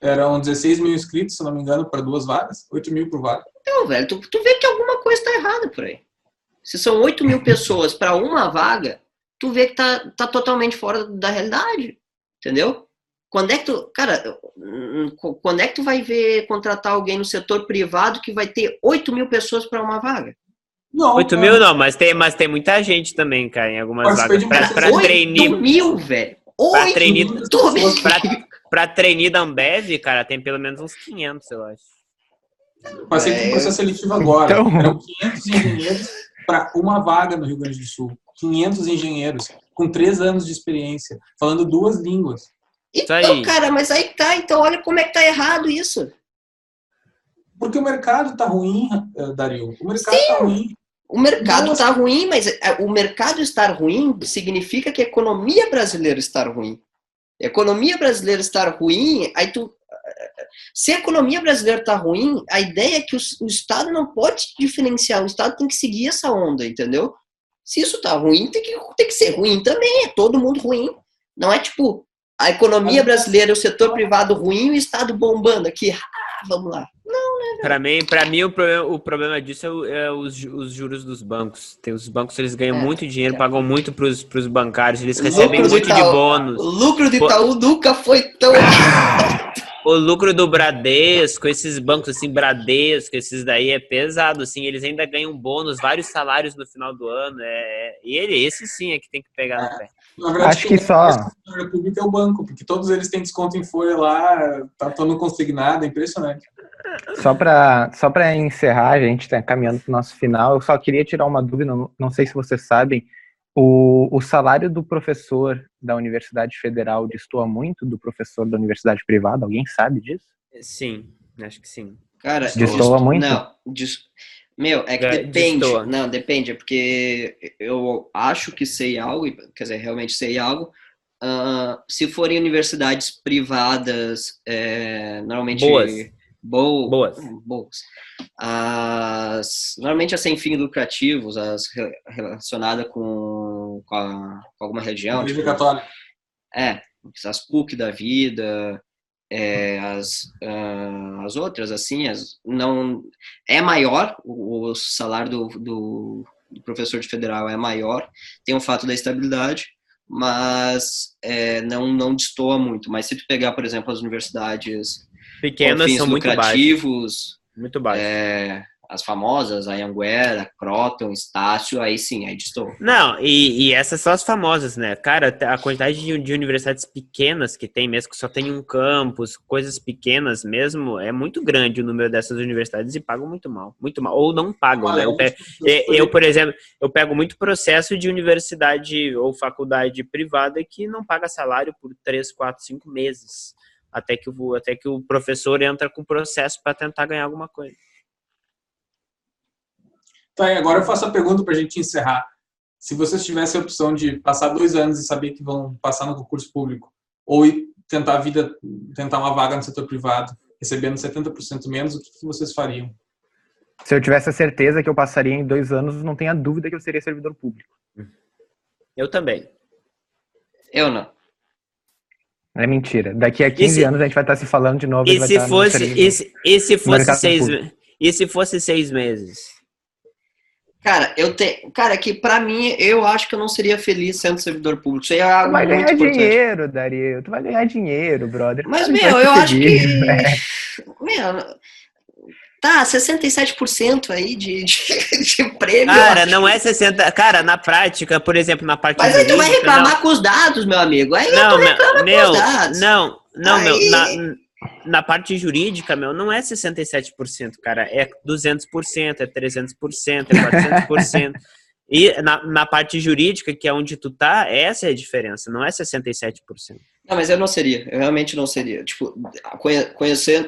Eram 16 mil inscritos, se não me engano, para 2 vagas. 8 mil por vaga. Então, velho, tu vê que alguma coisa tá errada por aí. Se são 8 mil pessoas para uma vaga, tu vê que tá totalmente fora da realidade. Entendeu? Quando é que tu vai ver contratar alguém no setor privado que vai ter 8 mil pessoas para uma vaga? Não, 8 mil não, mas tem muita gente também, cara, em algumas vagas. Pra 8 mil, velho. 8 mil. Pra trainee da Ambev, cara, tem pelo menos uns 500, eu acho. Passei por um processo seletivo agora. Então... Eram 500 engenheiros pra uma vaga no Rio Grande do Sul. 500 engenheiros com 3 anos de experiência, falando 2 línguas. Então, aí. Cara, mas aí tá. Então, olha como é que tá errado isso. Porque o mercado tá ruim, Dario. O mercado tá ruim. O mercado está ruim, mas o mercado estar ruim significa que a economia brasileira está ruim. A economia brasileira estar ruim, aí se a economia brasileira está ruim, a ideia é que o Estado não pode diferenciar, o Estado tem que seguir essa onda, entendeu? Se isso está ruim, tem que ser ruim também, é todo mundo ruim. Não é tipo, a economia brasileira, o setor privado ruim e o Estado bombando aqui, vamos lá. Para mim, o problema disso é os juros dos bancos. Tem os bancos, eles ganham muito dinheiro, pagam muito para os bancários, eles recebem muito de bônus. O lucro do Itaú nunca foi tão... O lucro do Bradesco, esses bancos assim, Bradesco, esses daí é pesado, assim, eles ainda ganham bônus, vários salários no final do ano, esse sim é que tem que pegar no pé. Na verdade, acho que só... A República é o banco, porque todos eles têm desconto em folha lá, tá todo consignado, é impressionante. Só para encerrar, a gente está caminhando para o nosso final, eu só queria tirar uma dúvida, não sei se vocês sabem, o salário do professor da Universidade Federal destoa muito do professor da Universidade Privada? Alguém sabe disso? Sim, acho que sim. Cara, destoa muito? Não, depende. Destoa. Não, depende, porque eu acho que sei algo, quer dizer, realmente sei algo. Se forem universidades privadas, normalmente... Boas. Normalmente as sem fins lucrativos, as relacionadas com alguma região. Tipo, as PUC da vida, as outras, assim, não é maior, o salário do professor de federal é maior, tem o fato da estabilidade, mas não destoa muito. Mas se tu pegar, por exemplo, as universidades pequenas são muito baixos. As famosas, a Anhanguera, Croton, Estácio, aí sim, aí distorce. Não, e essas são as famosas, né? Cara, a quantidade de universidades pequenas que tem mesmo, que só tem um campus, coisas pequenas mesmo, é muito grande o número dessas universidades e pagam muito mal. Muito mal. Ou não pagam, né? Eu, por exemplo, eu pego muito processo de universidade ou faculdade privada que não paga salário por 3, 4, 5 meses. Até que o professor entra com o processo para tentar ganhar alguma coisa. Tá, e agora eu faço a pergunta para a gente encerrar. Se vocês tivessem a opção de passar 2 anos e saber que vão passar no concurso público, ou tentar a vida, tentar uma vaga no setor privado, recebendo 70% menos, o que vocês fariam? Se eu tivesse a certeza que eu passaria em 2 anos, não tenha dúvida que eu seria servidor público. Eu também. Eu não. É mentira. Daqui a 15 anos a gente vai estar se falando de novo. E se fosse 6 meses? Cara, cara, que pra mim, eu acho que eu não seria feliz sendo servidor público. Isso aí é algo muito importante. Tu vai ganhar dinheiro, Dario. Tu vai ganhar dinheiro, brother. Mas, eu acho que... Né? Tá, 67% aí de prêmio. Cara, não é 60... Cara, na prática, por exemplo, na parte... Mas aí tu vai reclamar com os dados, meu amigo. Aí não, tu reclama com os dados. Não, aí... Na parte jurídica, não é 67%, cara. É 200%, é 300%, é 400%. E na parte jurídica, que é onde tu tá, essa é a diferença. Não é 67%. Não, mas eu não seria. Eu realmente não seria. Tipo,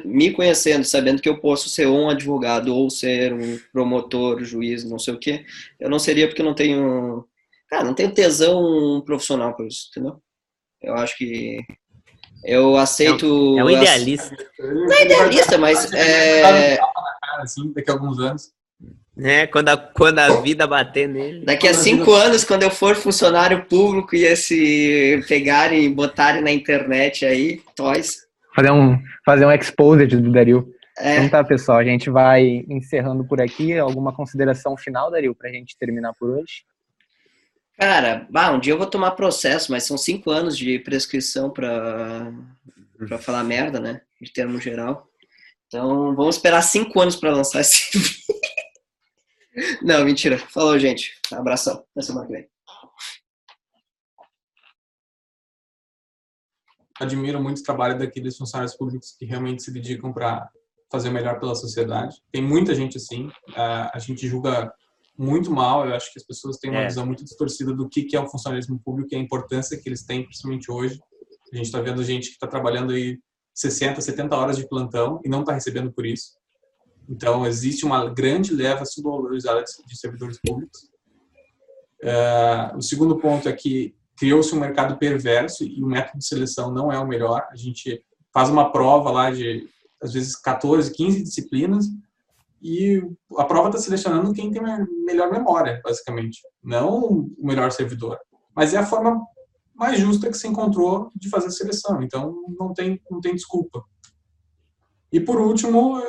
me conhecendo, sabendo que eu posso ser um advogado ou ser um promotor, juiz, não sei o quê, eu não seria porque eu não tenho... Cara, não tenho tesão profissional por isso, entendeu? Eu acho que... Eu aceito... É um idealista. Não é idealista, mas... Assim, daqui a alguns anos. É, quando a vida bater nele. Daqui a 5 anos, quando eu for funcionário público e esse pegarem e botarem na internet aí, toys. Fazer um exposed do Dario. É. Então tá, pessoal, a gente vai encerrando por aqui. Alguma consideração final, Dario, pra gente terminar por hoje? Cara, um dia eu vou tomar processo, mas são 5 anos de prescrição pra falar merda, né? De termo geral. Então, vamos esperar 5 anos pra lançar esse vídeo. Não, mentira. Falou, gente. Abração. Até semana que vem. Admiro muito o trabalho daqueles funcionários públicos que realmente se dedicam pra fazer o melhor pela sociedade. Tem muita gente assim. A gente julga... muito mal, eu acho que as pessoas têm uma visão muito distorcida do que é o funcionalismo público e a importância que eles têm, principalmente hoje. A gente está vendo gente que está trabalhando aí 60, 70 horas de plantão e não está recebendo por isso. Então, existe uma grande leva subvalorizada de servidores públicos. O segundo ponto é que criou-se um mercado perverso e o método de seleção não é o melhor. A gente faz uma prova lá de, às vezes, 14, 15 disciplinas, e a prova está selecionando quem tem a melhor memória, basicamente. Não o melhor servidor. Mas é a forma mais justa que se encontrou de fazer a seleção. Então, não tem desculpa. E, por último,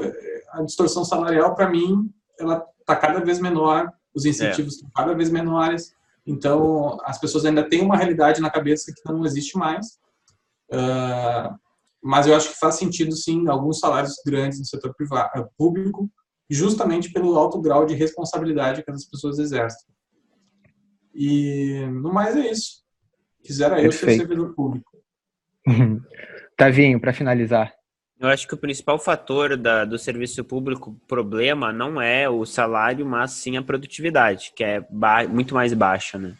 a distorção salarial, para mim, ela está cada vez menor. Os incentivos estão cada vez menores. Então, as pessoas ainda têm uma realidade na cabeça que não existe mais. Mas eu acho que faz sentido, sim, alguns salários grandes no setor público, justamente pelo alto grau de responsabilidade que as pessoas exercem. E no mais é isso. Quisera eu ser servidor público. Tavinho, para finalizar. Eu acho que o principal fator do serviço público, problema, não é o salário, mas sim a produtividade, que é muito mais baixa, né?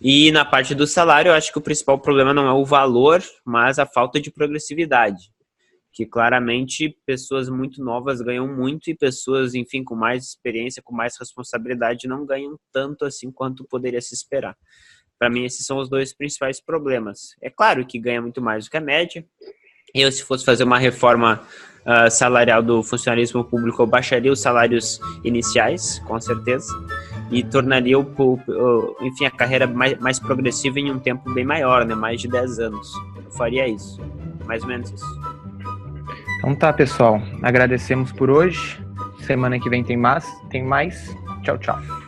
E na parte do salário, eu acho que o principal problema não é o valor, mas a falta de progressividade. Que claramente pessoas muito novas ganham muito e pessoas, enfim, com mais experiência, com mais responsabilidade não ganham tanto assim quanto poderia se esperar. Para mim, esses são os 2 principais problemas. É claro que ganha muito mais do que a média. Eu, se fosse fazer uma reforma salarial do funcionalismo público, eu baixaria os salários iniciais, com certeza, e tornaria, enfim, a carreira mais progressiva em um tempo bem maior, né? Mais de 10 anos. Eu faria isso. Mais ou menos isso. Então tá, pessoal. Agradecemos por hoje. Semana que vem tem mais. Tchau, tchau.